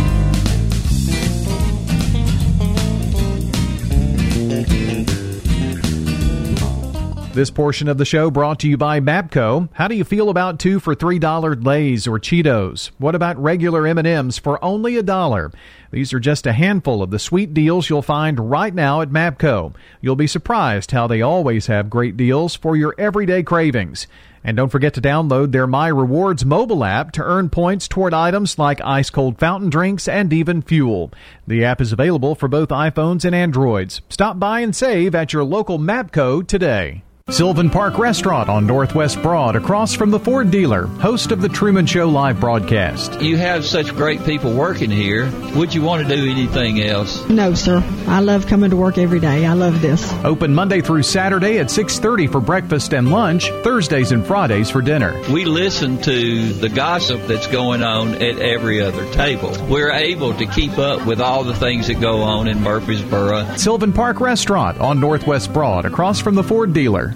This portion of the show brought to you by MAPCO. How do you feel about two for three dollars Lay's or Cheetos? What about regular M and M's for only a dollar? These are just a handful of the sweet deals you'll find right now at MAPCO. You'll be surprised how they always have great deals for your everyday cravings. And don't forget to download their My Rewards mobile app to earn points toward items like ice-cold fountain drinks and even fuel. The app is available for both iPhones and Androids. Stop by and save at your local MAPCO today. Sylvan Park Restaurant on Northwest Broad, across from the Ford dealer, host of the Truman Show live broadcast. You have such great people working here. Would you want to do anything else? No, sir. I love coming to work every day. I love this. Open Monday through Saturday at six thirty for breakfast and lunch, Thursdays and Fridays for dinner. We listen to the gossip that's going on at every other table. We're able to keep up with all the things that go on in Murfreesboro. Sylvan Park Restaurant on Northwest Broad, across from the Ford dealer.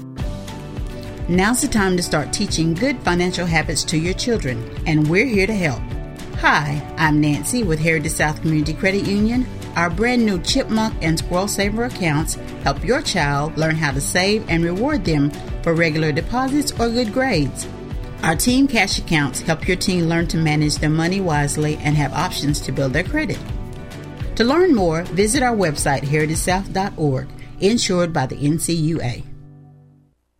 Now's the time to start teaching good financial habits to your children, and we're here to help. Hi, I'm Nancy with Heritage South Community Credit Union. Our brand new Chipmunk and Squirrel Saver accounts help your child learn how to save and reward them for regular deposits or good grades. Our Team Cash accounts help your teen learn to manage their money wisely and have options to build their credit. To learn more, visit our website, heritage south dot org, insured by the N C U A.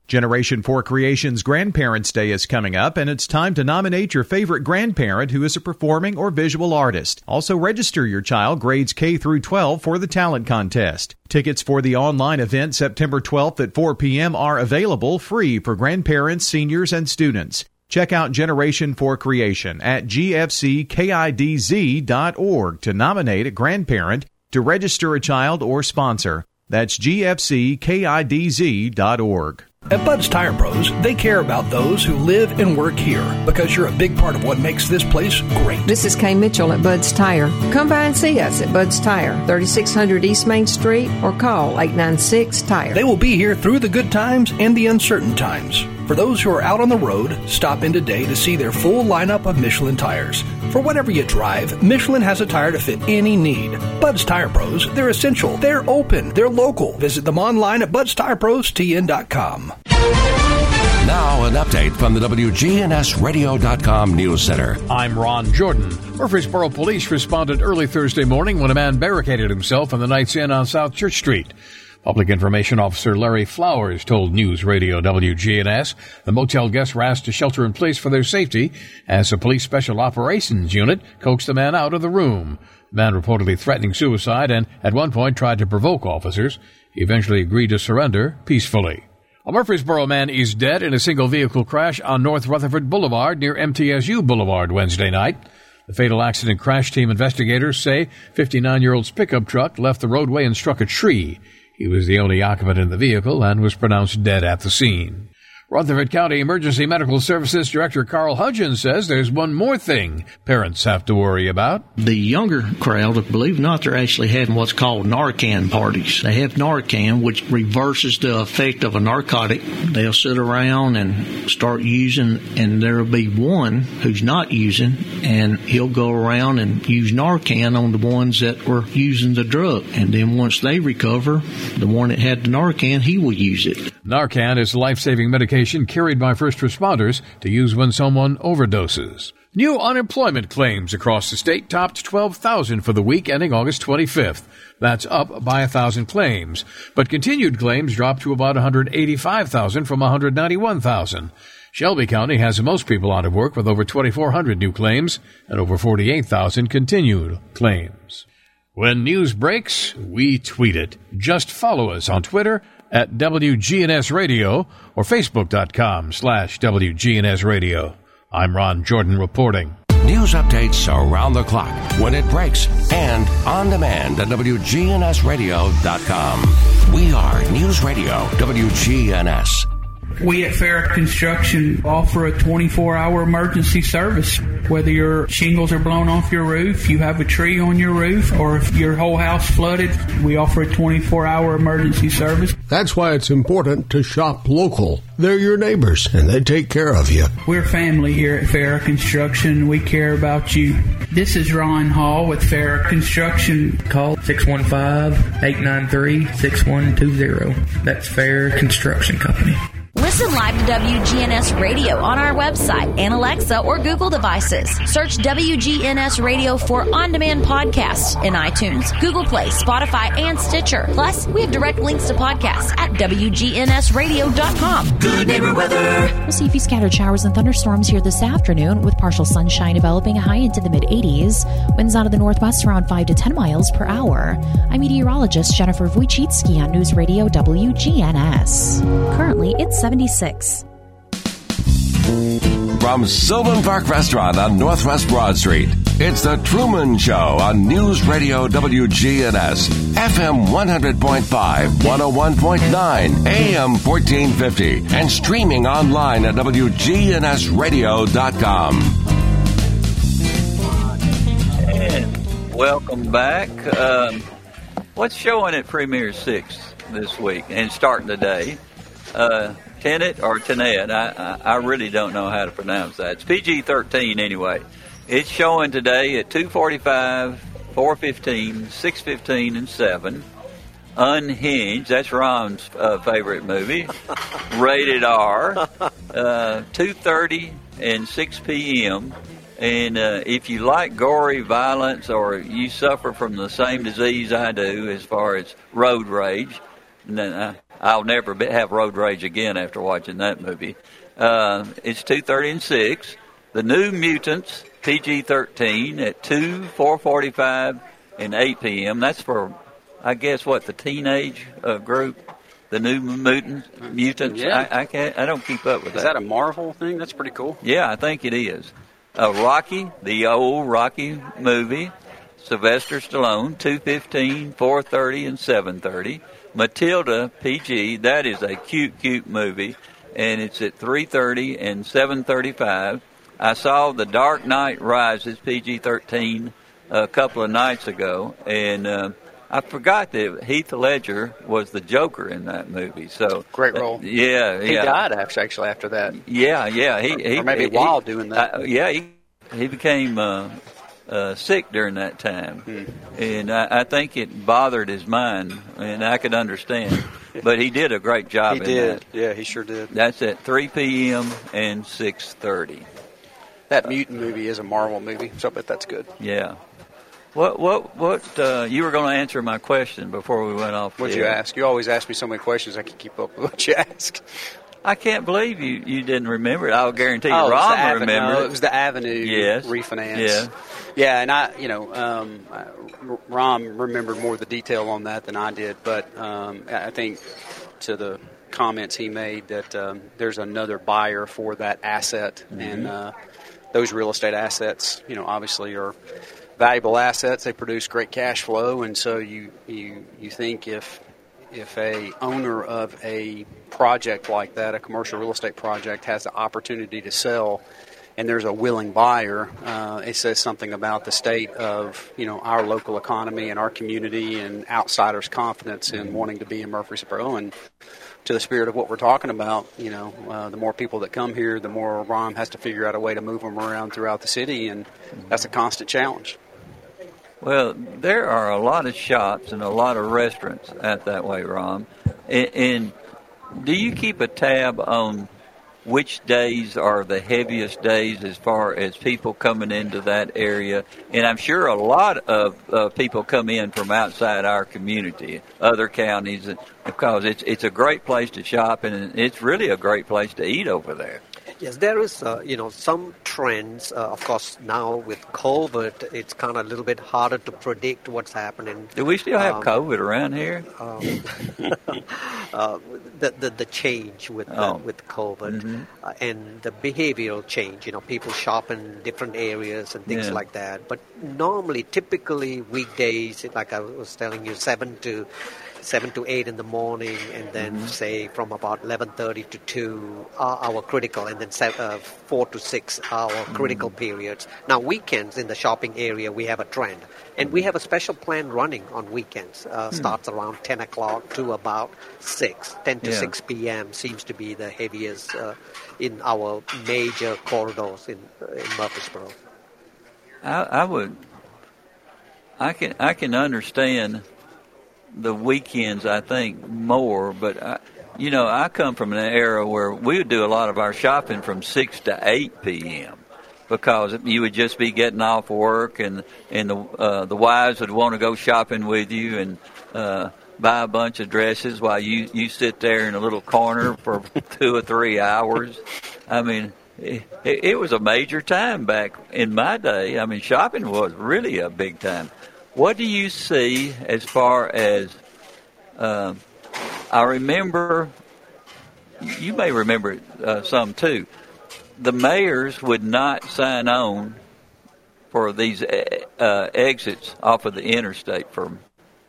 Generation four Creation's Grandparents' Day is coming up, and it's time to nominate your favorite grandparent who is a performing or visual artist. Also, register your child grades K through twelve for the talent contest. Tickets for the online event September twelfth at four p.m. are available free for grandparents, seniors, and students. Check out Generation four Creation at g f c kidz dot org to nominate a grandparent, to register a child, or sponsor. That's g f c kidz dot org. At Bud's Tire Pros, they care about those who live and work here because you're a big part of what makes this place great. This is Kay Mitchell at Bud's Tire. Come by and see us at Bud's Tire, thirty-six hundred East Main Street, or call eight nine six tire. They will be here through the good times and the uncertain times. For those who are out on the road, stop in today to see their full lineup of Michelin tires. For whatever you drive, Michelin has a tire to fit any need. Bud's Tire Pros, they're essential, they're open, they're local. Visit them online at buds tire pros t n dot com. Now an update from the W G N S radio dot com News Center. I'm Ron Jordan. Murfreesboro police responded early Thursday morning when a man barricaded himself in the Knights Inn on South Church Street. Public Information Officer Larry Flowers told News Radio W G N S the motel guests were asked to shelter in place for their safety as the police special operations unit coaxed the man out of the room. The man reportedly threatening suicide and at one point tried to provoke officers. He eventually agreed to surrender peacefully. A Murfreesboro man is dead in a single-vehicle crash on North Rutherford Boulevard near M T S U Boulevard Wednesday night. The fatal accident crash team investigators say fifty-nine-year-old's pickup truck left the roadway and struck a tree. He was the only occupant in the vehicle and was pronounced dead at the scene. Rutherford County Emergency Medical Services Director Carl Hudgens says there's one more thing parents have to worry about. The younger crowd, believe it or not, they're actually having what's called Narcan parties. They have Narcan, which reverses the effect of a narcotic. They'll sit around and start using, and there'll be one who's not using, and he'll go around and use Narcan on the ones that were using the drug. And then once they recover, the one that had the Narcan, he will use it. Narcan is life-saving medication carried by first responders to use when someone overdoses. New unemployment claims across the state topped twelve thousand for the week ending August twenty-fifth. That's up by one thousand claims, but continued claims dropped to about one hundred eighty-five thousand from one hundred ninety-one thousand. Shelby County has the most people out of work with over twenty-four hundred new claims and over forty-eight thousand continued claims. When news breaks, we tweet it. Just follow us on Twitter at W G N S Radio or Facebook.com slash WGNS Radio. I'm Ron Jordan reporting. News updates around the clock, when it breaks, and on demand at W G N S radio dot com. We are News Radio W G N S. We at Ferra Construction offer a twenty-four hour emergency service. Whether your shingles are blown off your roof, you have a tree on your roof, or if your whole house flooded, we offer a twenty-four hour emergency service. That's why it's important to shop local. They're your neighbors, and they take care of you. We're family here at Ferra Construction. We care about you. This is Ron Hall with Ferra Construction. Call six one five, eight nine three, six one two zero. That's Ferra Construction Company. Listen live to W G N S Radio on our website and Alexa or Google devices. Search W G N S Radio for on-demand podcasts in iTunes, Google Play, Spotify, and Stitcher. Plus, we have direct links to podcasts at W G N S radio dot com. Good neighbor weather. We'll see a few scattered showers and thunderstorms here this afternoon with partial sunshine developing high into the mid eighties. Winds out of the northwest around five to ten miles per hour. I'm meteorologist Jennifer Wojcicki on News Radio W G N S. Currently, it's seventy-six. From Sylvan Park Restaurant on Northwest Broad Street, it's the Truman Show on News Radio W G N S, F M one hundred point five, one oh one point nine, A M fourteen fifty, and streaming online at W G N S radio dot com. And welcome back. Um, what's showing at Premiere six this week and starting today? Uh, Tenet or Tenet, I, I, I really don't know how to pronounce that. It's P G thirteen anyway. It's showing today at two forty-five, four fifteen, six fifteen, and seven. Unhinged, that's Ron's uh, favorite movie. Rated R, uh, two thirty and six p.m. And uh, if you like gory violence or you suffer from the same disease I do as far as road rage, then I... I'll never be, have road rage again after watching that movie. Uh, it's two thirty and six. The New Mutants, P G thirteen, at two, four forty-five, and eight p.m. That's for, I guess, what, the teenage uh, group? The New Mutants? Mutants? Yeah. I, I, can't, I don't keep up with that. Is that a Marvel thing? That's pretty cool. Yeah, I think it is. Uh, Rocky, the old Rocky movie. Sylvester Stallone, two fifteen, four thirty, and seven thirty. Matilda, P G, that is a cute, cute movie, and it's at three thirty and seven thirty-five. I saw The Dark Knight Rises, P G thirteen, a couple of nights ago, and uh, I forgot that Heath Ledger was the Joker in that movie. So great role. Uh, yeah, yeah. He died, actually, after that. Yeah, yeah. He, or, he, or maybe he, while he, doing that. I, yeah, he, he became... Uh, Uh, sick during that time, mm. and I, I think it bothered his mind, and I could understand. But he did a great job. He in did, that. Yeah, he sure did. That's at three p.m. and six thirty. That mutant uh, movie is a Marvel movie, so I bet that's good. Yeah. What? What? What? Uh, you were going to answer my question before we went off. What'd you ask? You always ask me so many questions. I can keep up with what you ask. I can't believe you, you didn't remember it. I'll guarantee you, oh, Ron remembered. No, it was The Avenue. Yes. Refinance. Yeah. Yeah, and I, you know, um, Rom remembered more of the detail on that than I did, but um, I think to the comments he made that um, there's another buyer for that asset, mm-hmm. and uh, those real estate assets, you know, obviously are valuable assets. They produce great cash flow, and so you you, you think if if a owner of a project like that, a commercial real estate project, has the opportunity to sell, and there's a willing buyer, uh, it says something about the state of, you know, our local economy and our community and outsiders' confidence in wanting to be in Murfreesboro. And to the spirit of what we're talking about, you know, uh, the more people that come here, the more Rom has to figure out a way to move them around throughout the city, and that's a constant challenge. Well, there are a lot of shops and a lot of restaurants out that way, Rom. And, and do you keep a tab on which days are the heaviest days as far as people coming into that area? And I'm sure a lot of uh, people come in from outside our community, other counties, because it's it's a great place to shop, and it's really a great place to eat over there. Yes, there is, uh, you know, some trends. Uh, of course, now with COVID, it's kind of a little bit harder to predict what's happening. Do we still have um, COVID around here? Um, uh, the, the the change with oh. uh, with COVID mm-hmm. uh, and the behavioral change. You know, people shop in different areas and things yeah. like that. But normally, typically weekdays, like I was telling you, seven to seven to eight in the morning, and then say from about eleven thirty to two are our critical, and then uh, four to six are our critical mm-hmm. periods. Now, weekends in the shopping area, we have a trend. And we have a special plan running on weekends. Uh, hmm. Starts around ten o'clock to about six. ten to yeah. six p.m. seems to be the heaviest uh, in our major corridors in, in Murfreesboro. I, I would... I can I can understand the weekends, I think, more. But, I, you know, I come from an era where we would do a lot of our shopping from six to eight p.m. because you would just be getting off work, and, and the uh, the wives would want to go shopping with you and uh, buy a bunch of dresses while you, you sit there in a little corner for two or three hours. I mean, it, it was a major time back in my day. I mean, shopping was really a big time. What do you see as far as, uh, I remember, you may remember uh, some too, the mayors would not sign on for these uh, exits off of the interstate for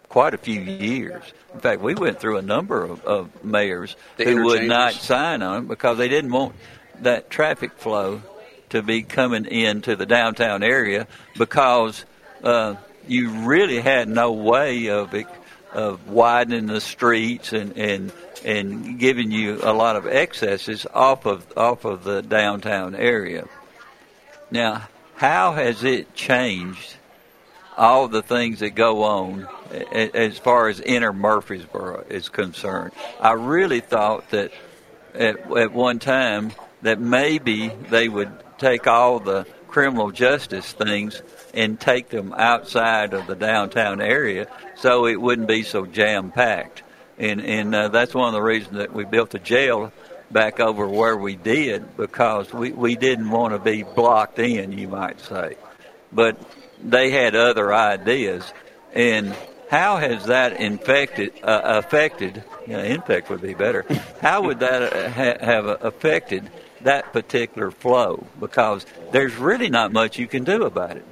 quite a few years. In fact, we went through a number of, of mayors the who would not sign on because they didn't want that traffic flow to be coming into the downtown area, because uh, you really had no way of it, of widening the streets and, and and giving you a lot of excesses off of off of the downtown area. Now, how has it changed all the things that go on as far as inner Murfreesboro is concerned? I really thought that at at one time that maybe they would take all the criminal justice things and take them outside of the downtown area so it wouldn't be so jam-packed. And and uh, that's one of the reasons that we built a jail back over where we did, because we, we didn't want to be blocked in, you might say. But they had other ideas. And how has that infected, uh, affected, you know, infect would be better, how would that ha- have affected that particular flow? Because there's really not much you can do about it.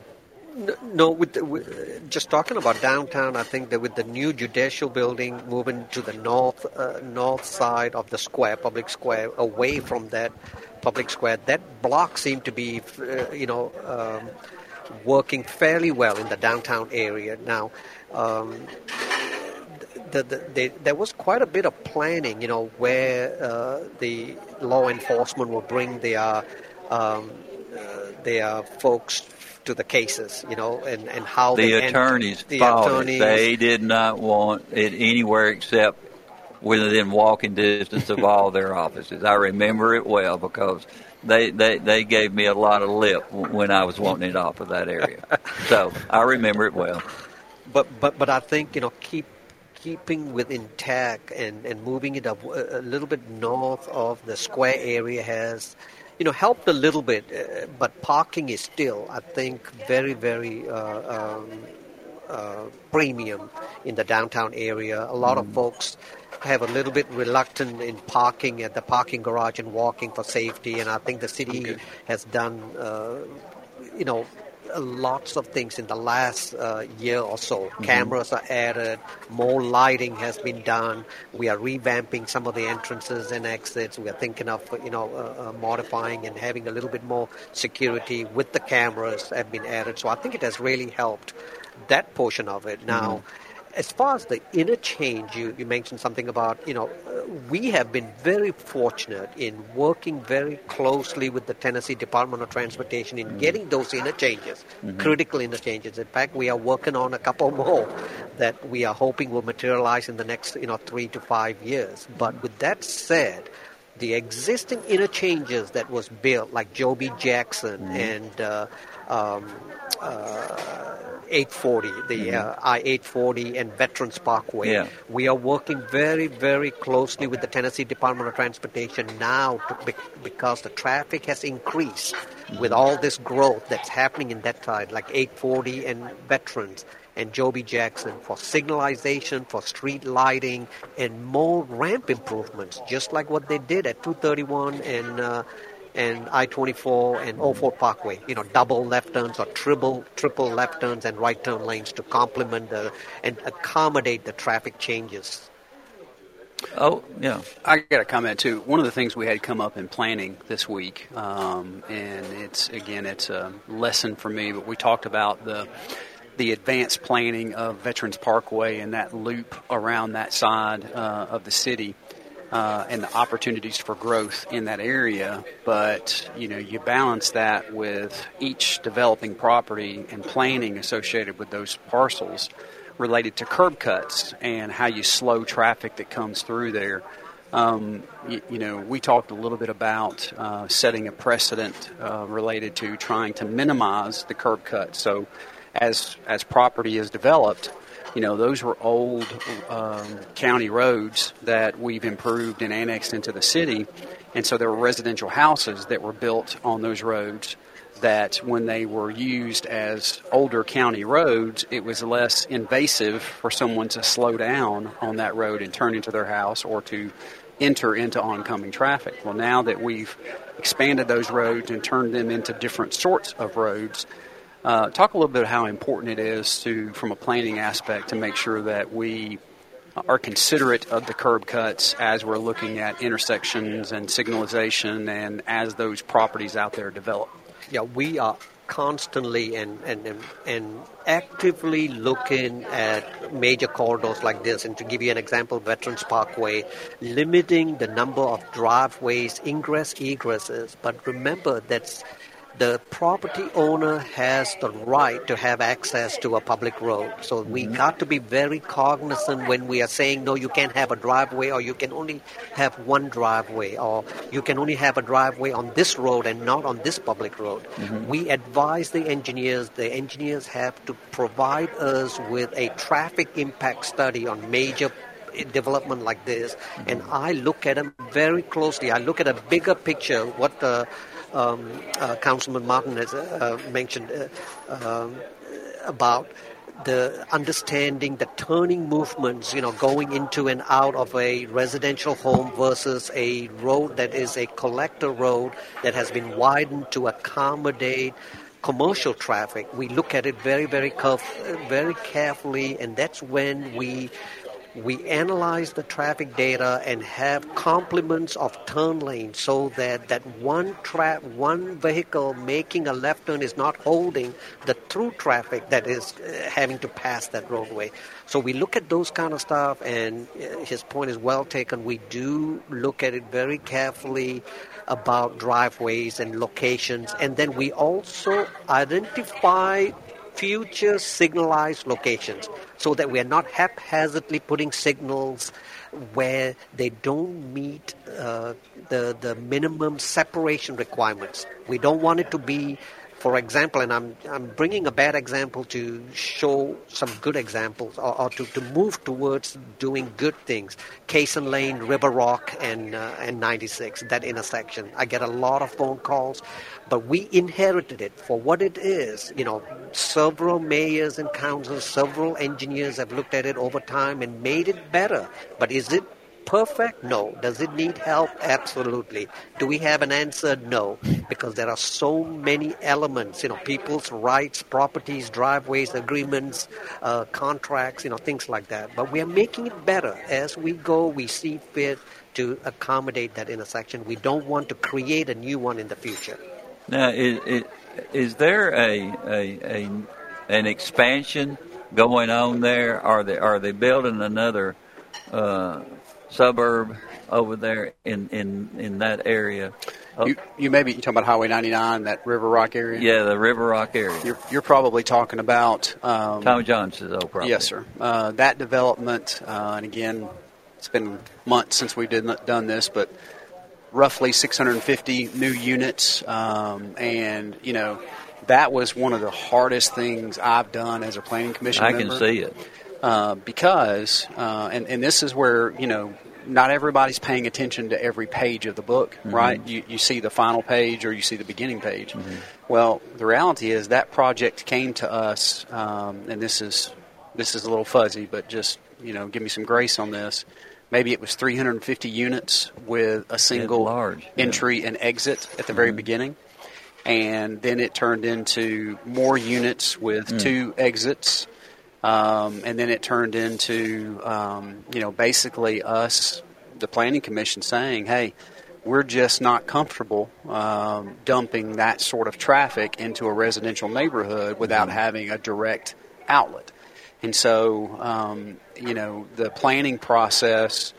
No, with, the, with just talking about downtown, I think that with the new judicial building moving to the north uh, north side of the square, public square, away from that public square, that block seemed to be, uh, you know, um, working fairly well in the downtown area. Now, um, the, the, they, there was quite a bit of planning, you know, where uh, the law enforcement would bring their um, their folks to the cases, you know, and, and how the they attorneys the attorneys. They did not want it anywhere except within walking distance of all their offices. I remember it well because they, they, they gave me a lot of lip when I was wanting it off of that area. So I remember it well. But but but I think, you know, keep keeping with intact and, and moving it up a little bit north of the square area has, you know, helped a little bit, uh, but parking is still, I think, very, very uh, um, uh, premium in the downtown area. A lot mm. of folks have a little bit reluctant in parking at the parking garage and walking for safety, and I think the city okay. has done, uh, you know, lots of things in the last uh, year or so. Mm-hmm. Cameras are added, more lighting has been done. We are revamping some of the entrances and exits. We are thinking of, you know, uh, uh, modifying and having a little bit more security with the cameras have been added. So I think it has really helped that portion of it. Now, mm-hmm. as far as the interchange, you, you mentioned something about, you know, uh, we have been very fortunate in working very closely with the Tennessee Department of Transportation in mm-hmm. getting those interchanges, mm-hmm. critical interchanges. In fact, we are working on a couple more that we are hoping will materialize in the next, you know, three to five years. But with that said, the existing interchanges that was built, like Joe B. Jackson mm-hmm. and uh, um, uh, eight forty, the mm-hmm. uh, I eight forty and Veterans Parkway. Yeah. We are working very, very closely with the Tennessee Department of Transportation now to be- because the traffic has increased mm-hmm. with all this growth that's happening in that side, like eight forty and Veterans and Joe B. Jackson, for signalization, for street lighting, and more ramp improvements, just like what they did at two thirty-one and uh, and I twenty-four and oh four Parkway, you know, double left turns or triple triple left turns and right turn lanes to complement the, and accommodate the traffic changes. Oh, yeah. I got a comment, too. One of the things we had come up in planning this week, um, and it's, again, it's a lesson for me, but we talked about the the advanced planning of Veterans Parkway and that loop around that side uh, of the city uh, and the opportunities for growth in that area. But, you know, you balance that with each developing property and planning associated with those parcels related to curb cuts and how you slow traffic that comes through there. Um, you, you know, we talked a little bit about uh, setting a precedent uh, related to trying to minimize the curb cut. So as as property is developed, you know, those were old um, county roads that we've improved and annexed into the city. And so there were residential houses that were built on those roads that when they were used as older county roads, it was less invasive for someone to slow down on that road and turn into their house or to enter into oncoming traffic. Well, now that we've expanded those roads and turned them into different sorts of roads, uh, talk a little bit about how important it is to, from a planning aspect, to make sure that we are considerate of the curb cuts as we're looking at intersections and signalization and as those properties out there develop. Yeah, we are constantly and, and and and actively looking at major corridors like this. And to give you an example, Veterans Parkway, limiting the number of driveways, ingress, egresses. But remember that the property owner has the right to have access to a public road. So we got to be very cognizant when we are saying, no, you can't have a driveway, or you can only have one driveway, or you can only have a driveway on this road and not on this public road. Mm-hmm. We advise the engineers. The engineers have to provide us with a traffic impact study on major development like this. Mm-hmm. And I look at them very closely. I look at a bigger picture, what the Um, uh, Councilman Martin has uh, uh, mentioned uh, uh, about the understanding the turning movements, you know, going into and out of a residential home versus a road that is a collector road that has been widened to accommodate commercial traffic. We look at it very, very, caref- very carefully, and that's when we... We analyze the traffic data and have complements of turn lanes so that, that one tra- one vehicle making a left turn is not holding the through traffic that is uh, having to pass that roadway. So we look at those kind of stuff, and his point is well taken. We do look at it very carefully about driveways and locations, and then we also identify future signalized locations so that we are not haphazardly putting signals where they don't meet uh, the, the minimum separation requirements. We don't want it to be, for example, and I'm I'm bringing a bad example to show some good examples or, or to, to move towards doing good things. Cason Lane, River Rock, and uh, and ninety-six, that intersection. I get a lot of phone calls, but we inherited it for what it is. You know, several mayors and councils, several engineers have looked at it over time and made it better. But is it perfect? No. Does it need help? Absolutely. Do we have an answer? No. Because there are so many elements, you know, people's rights, properties, driveways, agreements, uh, contracts, you know, things like that. But we are making it better. As we go, we see fit to accommodate that intersection. We don't want to create a new one in the future. Now, is, is, is there a, a, a an expansion going on there? Are they, are they building another uh suburb over there in, in, in that area? Oh. You, you maybe you're talking about Highway ninety-nine, that River Rock area? Yeah, the River Rock area. You're, you're probably talking about... Um, Tom Johnson's old property. Yes, sir. Uh, that development, uh, and again, it's been months since we've did, done this, but roughly six hundred fifty new units, um, and, you know, that was one of the hardest things I've done as a planning commission I member. I can see it. Uh, because, uh, and, and this is where, you know, not everybody's paying attention to every page of the book, mm-hmm. right? You, you see the final page or you see the beginning page. Mm-hmm. Well, the reality is that project came to us, um, and this is this is a little fuzzy, but just, you know, give me some grace on this. Maybe it was three hundred fifty units with a single large, entry yeah. and exit at the very mm-hmm. beginning. And then it turned into more units with mm. two exits. Um, and then it turned into, um, you know, basically us, the Planning Commission, saying, hey, we're just not comfortable um, dumping that sort of traffic into a residential neighborhood without mm-hmm. having a direct outlet. And so, um, you know, the planning process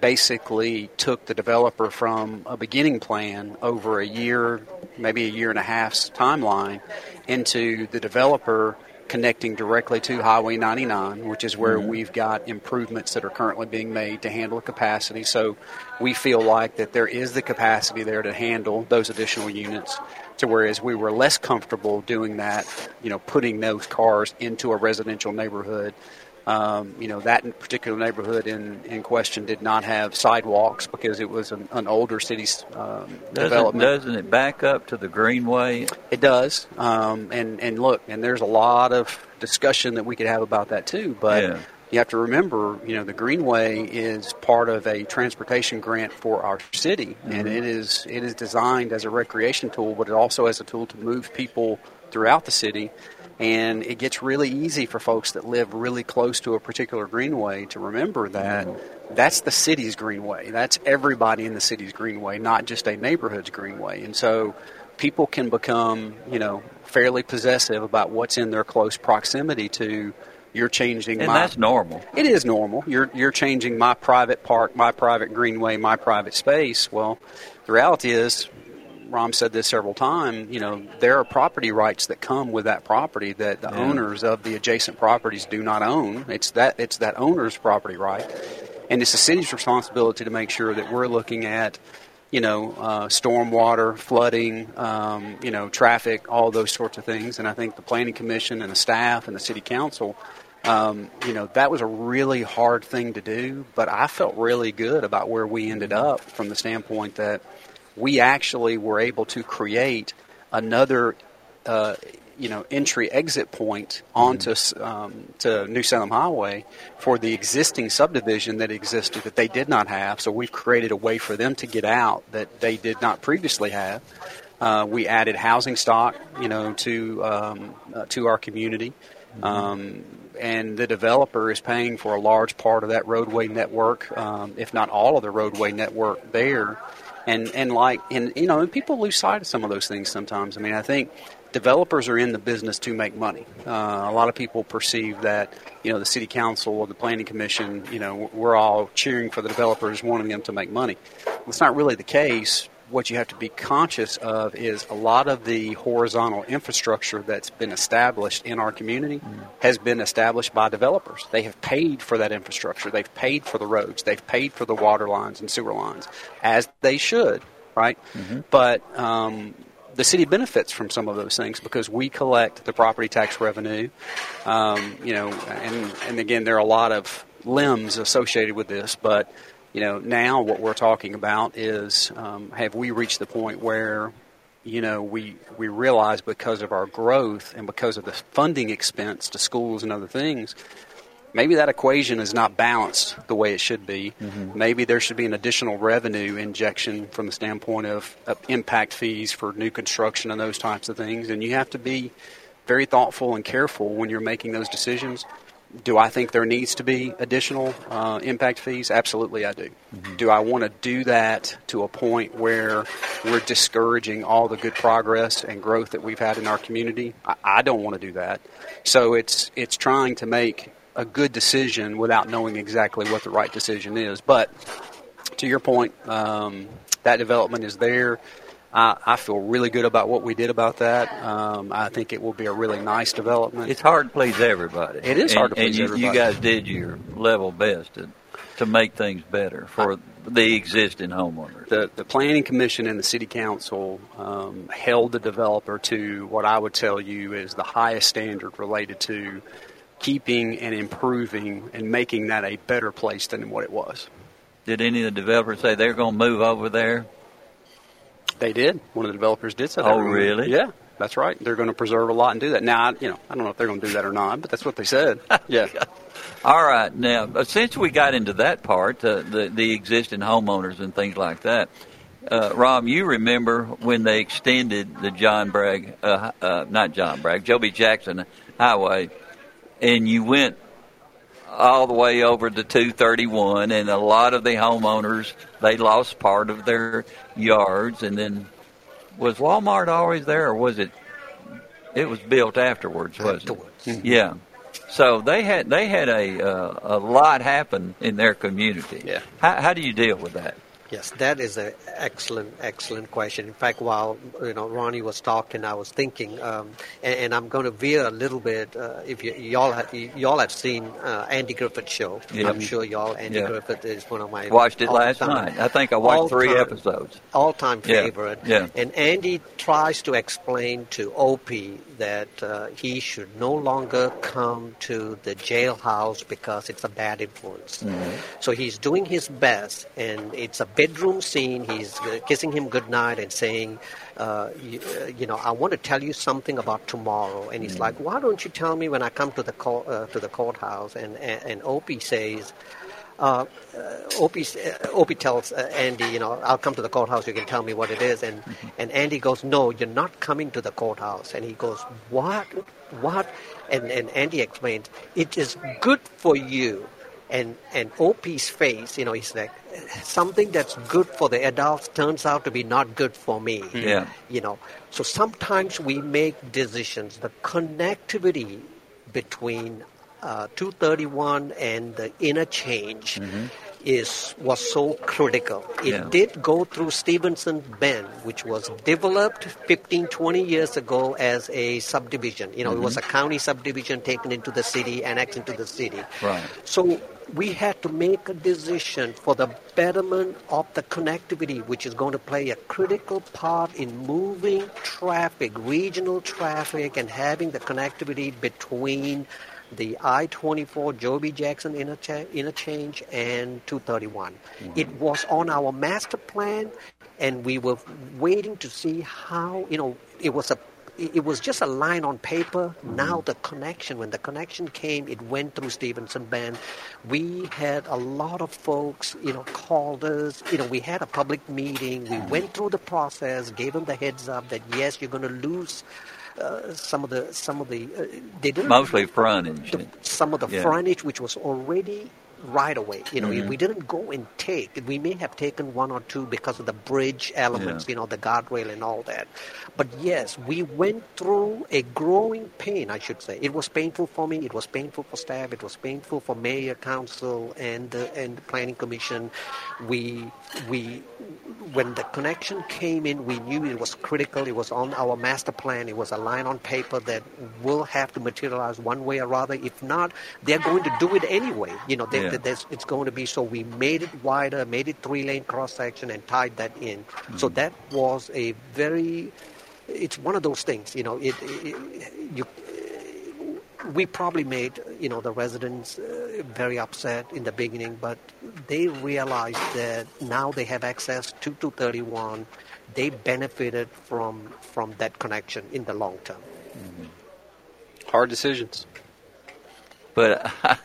basically took the developer from a beginning plan over a year, maybe a year and a half's timeline, into the developer connecting directly to Highway ninety-nine, which is where mm-hmm. we've got improvements that are currently being made to handle capacity. So we feel like that there is the capacity there to handle those additional units, to whereas we were less comfortable doing that, you know, putting those cars into a residential neighborhood. Um, you know, that particular neighborhood in, in question did not have sidewalks because it was an, an older city's um, doesn't, development. Doesn't it back up to the Greenway? It does. Um, and, and look, and there's a lot of discussion that we could have about that too. But yeah. you have to remember, you know, the Greenway is part of a transportation grant for our city. Mm-hmm. And it is it is designed as a recreation tool, but it also as a tool to move people throughout the city. And it gets really easy for folks that live really close to a particular greenway to remember that that's the city's greenway. That's everybody in the city's greenway, not just a neighborhood's greenway. And so people can become, you know, fairly possessive about what's in their close proximity to you're changing and my... And that's normal. It is normal. You're you're changing my private park, my private greenway, my private space. Well, the reality is... Ram said this several times, you know, there are property rights that come with that property that the yeah. owners of the adjacent properties do not own. It's that it's that owner's property right. And it's the city's responsibility to make sure that we're looking at, you know, uh, stormwater, flooding, um, you know, traffic, all those sorts of things. And I think the Planning Commission and the staff and the city council, um, you know, that was a really hard thing to do. But I felt really good about where we ended up from the standpoint that, we actually were able to create another, uh, you know, entry-exit point onto um, to New Salem Highway for the existing subdivision that existed that they did not have. So we've created a way for them to get out that they did not previously have. Uh, we added housing stock, you know, to um, uh, to our community. Um, and the developer is paying for a large part of that roadway network, um, if not all of the roadway network there. And and like and you know, and people lose sight of some of those things sometimes. I mean, I think developers are in the business to make money. Uh, a lot of people perceive that, you know, the city council or the planning commission, you know, we're all cheering for the developers, wanting them to make money. That's not really the case. What you have to be conscious of is a lot of the horizontal infrastructure that's been established in our community mm-hmm. has been established by developers. They have paid for that infrastructure. They've paid for the roads. They've paid for the water lines and sewer lines, as they should, right? Mm-hmm. But um, the city benefits from some of those things because we collect the property tax revenue, um, you know, and, and again, there are a lot of limbs associated with this, but you know, now what we're talking about is um, have we reached the point where, you know, we we realize because of our growth and because of the funding expense to schools and other things, maybe that equation is not balanced the way it should be. Mm-hmm. Maybe there should be an additional revenue injection from the standpoint of, of impact fees for new construction and those types of things. And you have to be very thoughtful and careful when you're making those decisions. Do I think there needs to be additional uh, impact fees? Absolutely, I do. Mm-hmm. Do I want to do that to a point where we're discouraging all the good progress and growth that we've had in our community? I, I don't want to do that. So it's it's trying to make a good decision without knowing exactly what the right decision is. But to your point, um, that development is there. I, I feel really good about what we did about that. Um, I think it will be a really nice development. It's hard to please everybody. It is and, hard to please and you, everybody. You guys did your level best to, to make things better for I, the existing homeowners. The, the Planning Commission and the City Council um, held the developer to what I would tell you is the highest standard related to keeping and improving and making that a better place than what it was. Did any of the developers say they're going to move over there? They did. One of the developers did say that. Oh, really? Yeah. That's right. They're going to preserve a lot and do that. Now, I, you know, I don't know if they're going to do that or not, but that's what they said. Yeah. All right. Now, since we got into that part, uh, the, the existing homeowners and things like that, uh, Rob, you remember when they extended the John Bragg, uh, uh, not John Bragg, Joe B. Jackson Highway, and you went all the way over to two thirty-one, and a lot of the homeowners, they lost part of their yards, and then... Was Walmart always there, or was it? It was built afterwards, wasn't afterwards. It? Yeah. So they had they had a uh, a lot happen in their community. Yeah. How, how do you deal with that? Yes, that is an excellent, excellent question. In fact, while you know Ronnie was talking, I was thinking, um, and, and I'm going to veer a little bit. Uh, if you, y'all have, y'all have seen uh, Andy Griffith's show, yeah. I'm sure y'all. Andy yeah. Griffith is one of my watched it last night. I think I watched all three time, episodes. All time favorite. Yeah. Yeah. And Andy tries to explain to Opie that uh, he should no longer come to the jailhouse because it's a bad influence. Mm-hmm. So he's doing his best, and it's a bedroom scene. He's kissing him goodnight and saying, uh, you, uh, you know, I want to tell you something about tomorrow. And he's mm-hmm. like, why don't you tell me when I come to the co- uh, to the courthouse? And, and, and Opie says, uh, uh, Opie, uh, Opie tells uh, Andy, you know, I'll come to the courthouse. You can tell me what it is. And, mm-hmm. and Andy goes, no, you're not coming to the courthouse. And he goes, what? What? And, and Andy explains, it is good for you. And and Opie's face, you know, he's like, something that's good for the adults turns out to be not good for me. Yeah. You know, so sometimes we make decisions. The connectivity between uh, two thirty-one and the interchange mm-hmm. is was so critical. It yeah. did go through Stevenson Bend, which was developed fifteen, twenty years ago as a subdivision. You know, mm-hmm. it was a county subdivision taken into the city, annexed into the city. Right. So we had to make a decision for the betterment of the connectivity, which is going to play a critical part in moving traffic, regional traffic, and having the connectivity between the I twenty-four Joe B. Jackson intercha- interchange and two thirty-one. Mm-hmm. It was on our master plan, and we were waiting to see how, you know, it was a It was just a line on paper. Mm-hmm. Now the connection, when the connection came, it went through Stevenson Bend. We had a lot of folks, you know, called us. You know, we had a public meeting. We went through the process, gave them the heads up that, yes, you're going to lose uh, some of the, some of the, uh, they didn't. Mostly frontage. The, some of the yeah. frontage, which was already right away. You know, mm-hmm. we didn't go and take. We may have taken one or two because of the bridge elements, yeah. you know, the guardrail and all that. But yes, we went through a growing pain, I should say. It was painful for me. It was painful for staff. It was painful for mayor, council, and uh, and the planning commission. We we when the connection came in, we knew it was critical. It was on our master plan. It was a line on paper that will have to materialize one way or other. If not, they're going to do it anyway. You know, they. Yeah. That it's going to be, so we made it wider, made it three-lane cross-section, and tied that in. Mm-hmm. So that was a very, it's one of those things, you know, it, it you we probably made, you know, the residents uh, very upset in the beginning, but they realized that now they have access to two thirty-one. They benefited from, from that connection in the long term. Mm-hmm. Hard decisions. But I,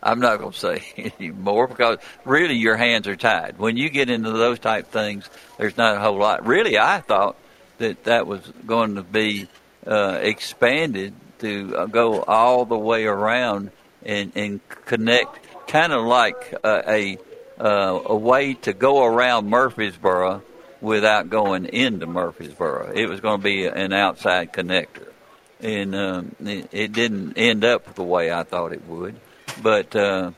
I'm not going to say any more because really your hands are tied. When you get into those type things, there's not a whole lot. Really, I thought that that was going to be uh, expanded to go all the way around and, and connect, kind of like uh, a uh, a way to go around Murfreesboro without going into Murfreesboro. It was going to be an outside connector, and um, it, it didn't end up the way I thought it would. But uh,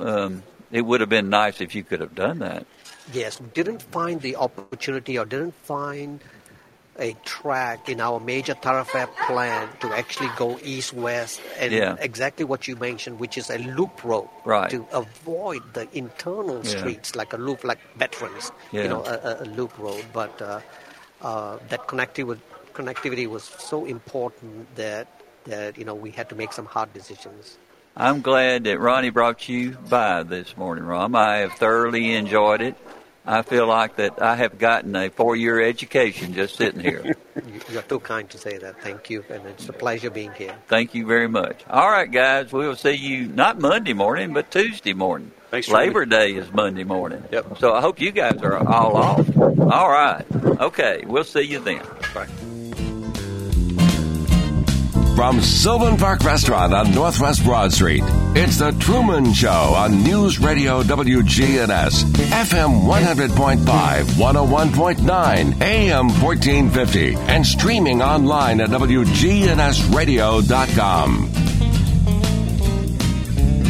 um, it would have been nice if you could have done that. Yes, we didn't find the opportunity or didn't find a track in our major thoroughfare plan to actually go east-west and yeah. exactly what you mentioned, which is a loop road right. to avoid the internal yeah. streets like a loop, like Veterans, yeah. you know, a, a loop road. But uh, uh, that connectivity, connectivity was so important that, that, you know, we had to make some hard decisions. I'm glad that Ronnie brought you by this morning, Ron. I have thoroughly enjoyed it. I feel like that I have gotten a four-year education just sitting here. You're too kind to say that. Thank you, and it's a pleasure being here. Thank you very much. All right, guys, we'll see you not Monday morning, but Tuesday morning. Thanks, Labor Day is Monday morning. Yep. So I hope you guys are all off. All right. Okay, we'll see you then. Bye. From Sylvan Park Restaurant on Northwest Broad Street, it's The Truman Show on News Radio W G N S, F M one hundred point five, one oh one point nine, A M fourteen fifty, and streaming online at W G N S radio dot com.